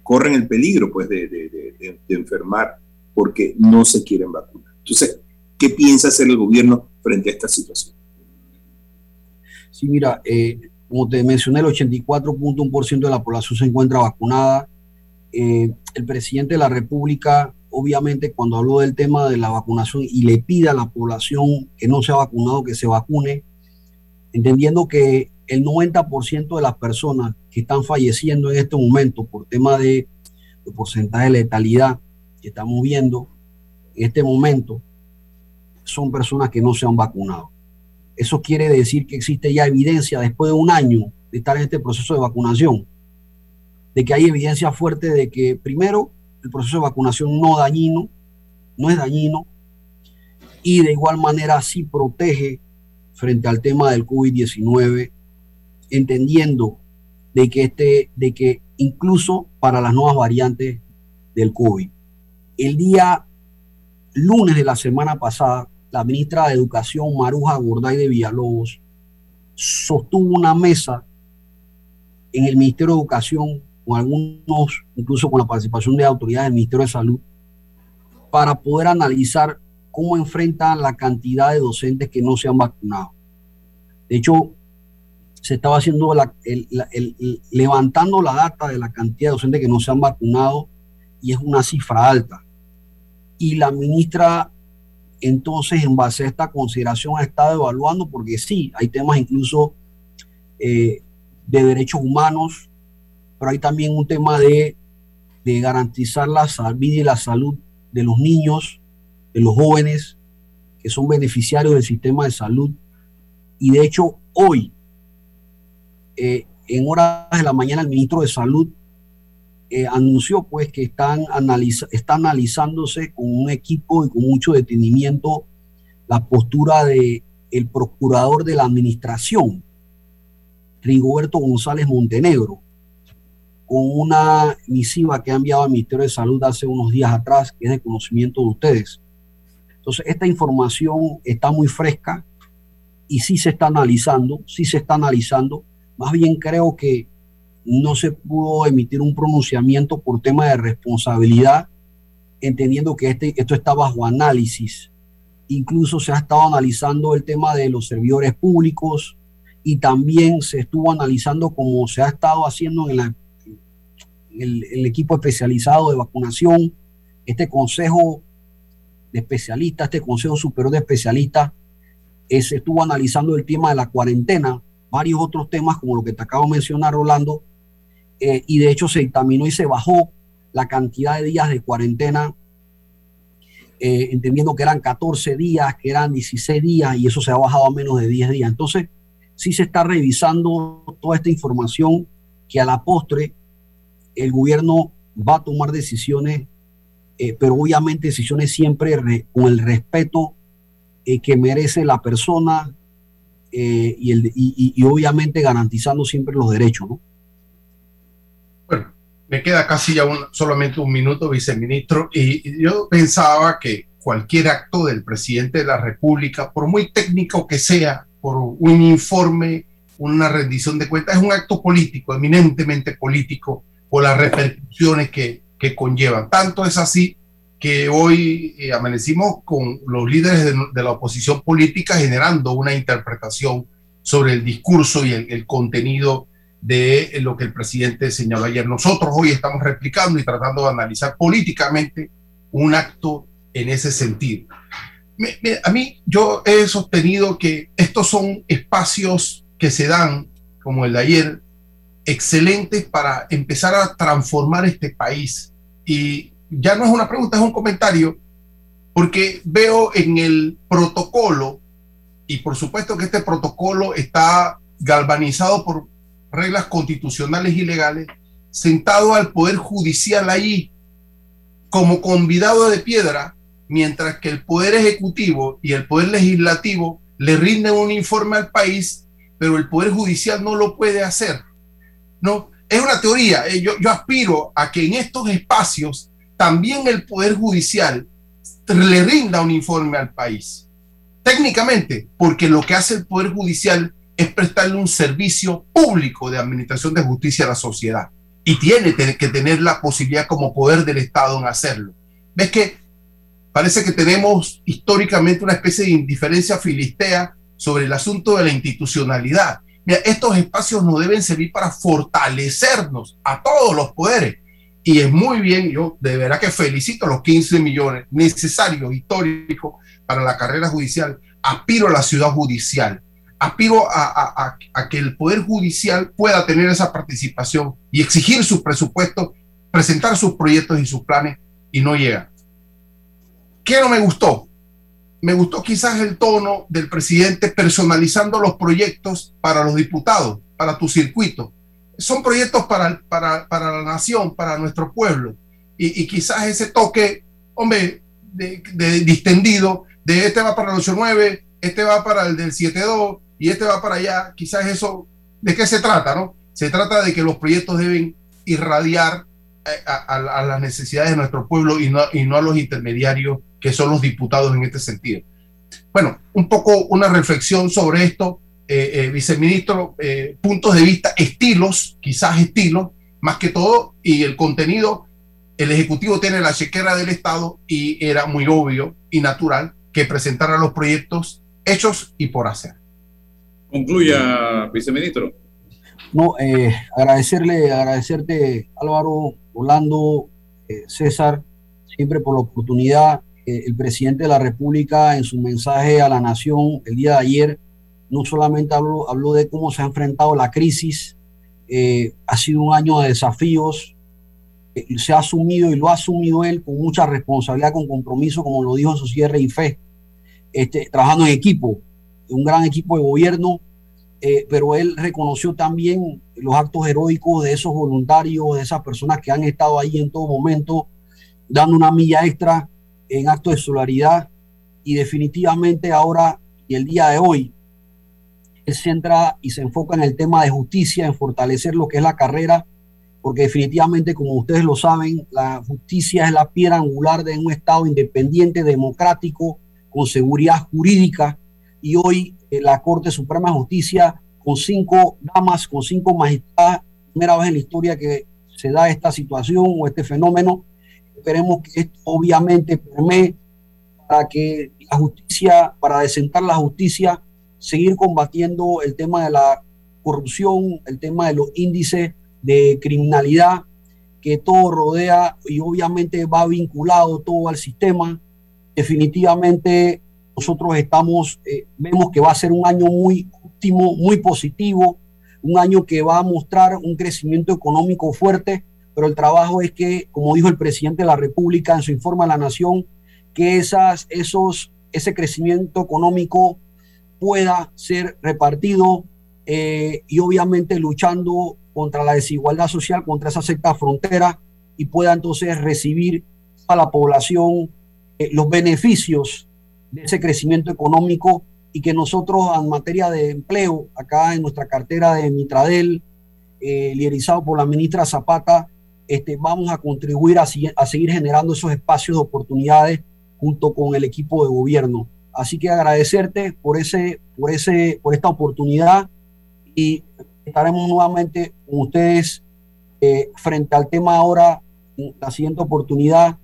corren el peligro pues, de enfermar porque no se quieren vacunar. Entonces, ¿qué piensa hacer el gobierno frente a esta situación? Sí, mira, como te mencioné, el 84.1% de la población se encuentra vacunada. El presidente de la República, obviamente, cuando habló del tema de la vacunación y le pide a la población que no se ha vacunado, que se vacune, entendiendo que el 90% de las personas que están falleciendo en este momento por tema de porcentaje de letalidad que estamos viendo en este momento son personas que no se han vacunado. Eso quiere decir que existe ya evidencia después de un año de estar en este proceso de vacunación, de que hay evidencia fuerte de que primero el proceso de vacunación no es dañino y de igual manera sí protege frente al tema del COVID-19, entendiendo de que incluso para las nuevas variantes del COVID. El día lunes de la semana pasada, la ministra de Educación, Maruja Gorday de Villalobos, sostuvo una mesa en el Ministerio de Educación con algunos, incluso con la participación de autoridades del Ministerio de Salud, para poder analizar cómo enfrentan la cantidad de docentes que no se han vacunado. De hecho, se estaba haciendo levantando la data de la cantidad de docentes que no se han vacunado y es una cifra alta. Y la ministra, entonces, en base a esta consideración, ha estado evaluando, porque sí, hay temas incluso de derechos humanos, pero hay también un tema de garantizar la vida y la salud de los niños, de los jóvenes que son beneficiarios del sistema de salud. Y de hecho hoy en horas de la mañana el ministro de Salud anunció pues que está analizándose con un equipo y con mucho detenimiento la postura del procurador de la administración Rigoberto González Montenegro con una misiva que ha enviado al Ministerio de Salud hace unos días atrás, que es de conocimiento de ustedes. Entonces, esta información está muy fresca y sí se está analizando. Más bien creo que no se pudo emitir un pronunciamiento por tema de responsabilidad, entendiendo que esto está bajo análisis. Incluso se ha estado analizando el tema de los servidores públicos y también se estuvo analizando como se ha estado haciendo en el equipo especializado de vacunación, este consejo de especialistas, este Consejo Superior de Especialistas, se estuvo analizando el tema de la cuarentena, varios otros temas como lo que te acabo de mencionar, Rolando, y de hecho se dictaminó y se bajó la cantidad de días de cuarentena, entendiendo que eran 14 días, que eran 16 días, y eso se ha bajado a menos de 10 días. Entonces, sí se está revisando toda esta información que a la postre el gobierno va a tomar decisiones, pero obviamente decisiones siempre con el respeto que merece la persona y obviamente garantizando siempre los derechos, ¿no? Bueno, me queda casi ya solamente un minuto, viceministro, y yo pensaba que cualquier acto del presidente de la República, por muy técnico que sea, por un informe, una rendición de cuentas, es un acto político, eminentemente político, por las repercusiones que conllevan. Tanto es así que hoy amanecimos con los líderes de la oposición política generando una interpretación sobre el discurso y el contenido de lo que el presidente señaló ayer. Nosotros hoy estamos replicando y tratando de analizar políticamente un acto en ese sentido. Yo he sostenido que estos son espacios que se dan, como el de ayer, excelentes para empezar a transformar este país. Y ya no es una pregunta, es un comentario, porque veo en el protocolo, y por supuesto que este protocolo está galvanizado por reglas constitucionales y legales, sentado al Poder Judicial ahí como convidado de piedra, mientras que el Poder Ejecutivo y el Poder Legislativo le rinden un informe al país, pero el Poder Judicial no lo puede hacer. No, es una teoría. Yo aspiro a que en estos espacios también el Poder Judicial le rinda un informe al país. Técnicamente, porque lo que hace el Poder Judicial es prestarle un servicio público de administración de justicia a la sociedad, y tiene que tener la posibilidad como poder del Estado en hacerlo. ¿Ves que parece que tenemos históricamente una especie de indiferencia filistea sobre el asunto de la institucionalidad? Mira, estos espacios nos deben servir para fortalecernos a todos los poderes. Y es muy bien, yo de verdad que felicito los 15 millones necesarios, históricos, para la carrera judicial. Aspiro a la ciudad judicial. Aspiro a que el Poder Judicial pueda tener esa participación y exigir sus presupuestos, presentar sus proyectos y sus planes, y no llega. ¿Qué no me gustó? Me gustó quizás el tono del presidente personalizando los proyectos para los diputados, para tu circuito. Son proyectos para la nación, para nuestro pueblo. Y quizás ese toque, hombre, de distendido, de este va para el 8-9, este va para el del 7-2 y este va para allá. Quizás eso, ¿de qué se trata, no? Se trata de que los proyectos deben irradiar a las necesidades de nuestro pueblo y no a los intermediarios que son los diputados en este sentido. Bueno, un poco una reflexión sobre esto. Viceministro, puntos de vista, estilos, quizás estilos, más que todo, y el contenido. El Ejecutivo tiene la chequera del Estado y era muy obvio y natural que presentara los proyectos hechos y por hacer. Concluya, viceministro. No, agradecerte, Álvaro, Rolando, César, siempre por la oportunidad. El presidente de la República, en su mensaje a la nación el día de ayer, no solamente habló de cómo se ha enfrentado la crisis, ha sido un año de desafíos, se ha asumido y lo ha asumido él con mucha responsabilidad, con compromiso, como lo dijo en su cierre y fe, trabajando en equipo, un gran equipo de gobierno, pero él reconoció también los actos heroicos de esos voluntarios, de esas personas que han estado ahí en todo momento, dando una milla extra en actos de solidaridad, y definitivamente ahora y el día de hoy, centra y se enfoca en el tema de justicia, en fortalecer lo que es la carrera, porque definitivamente, como ustedes lo saben, la justicia es la piedra angular de un Estado independiente, democrático, con seguridad jurídica, y hoy la Corte Suprema de Justicia, con 5 damas, con 5 magistradas, primera vez en la historia que se da esta situación o este fenómeno. Esperemos que esto obviamente permee para que la justicia, para desentar la justicia, seguir combatiendo el tema de la corrupción, el tema de los índices de criminalidad, que todo rodea y obviamente va vinculado todo al sistema. Definitivamente nosotros vemos que va a ser un año muy óptimo, muy positivo, un año que va a mostrar un crecimiento económico fuerte, pero el trabajo es que, como dijo el presidente de la República en su informe a la Nación, que ese crecimiento económico pueda ser repartido y obviamente luchando contra la desigualdad social, contra esa secta frontera, y pueda entonces recibir a la población los beneficios de ese crecimiento económico, y que nosotros en materia de empleo, acá en nuestra cartera de Mitradel, liderizado por la ministra Zapata, vamos a contribuir a seguir generando esos espacios de oportunidades junto con el equipo de gobierno. Así que agradecerte por esta oportunidad, y estaremos nuevamente con ustedes frente al tema ahora, en la siguiente oportunidad,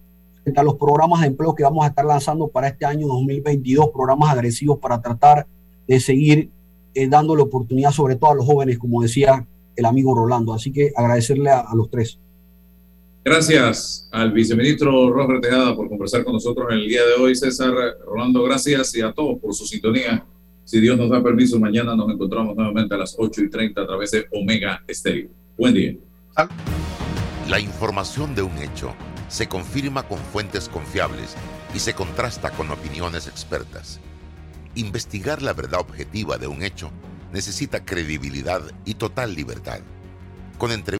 frente a los programas de empleo que vamos a estar lanzando para este año 2022, programas agresivos para tratar de seguir dándole oportunidad sobre todo a los jóvenes, como decía el amigo Rolando. Así que agradecerle a los tres. Gracias al viceministro Roger Tejada por conversar con nosotros en el día de hoy. César, Rolando, gracias, y a todos por su sintonía. Si Dios nos da permiso, mañana nos encontramos nuevamente a las 8:30 a través de Omega Estéreo. Buen día. La información de un hecho se confirma con fuentes confiables y se contrasta con opiniones expertas. Investigar la verdad objetiva de un hecho necesita credibilidad y total libertad. Con entrevistas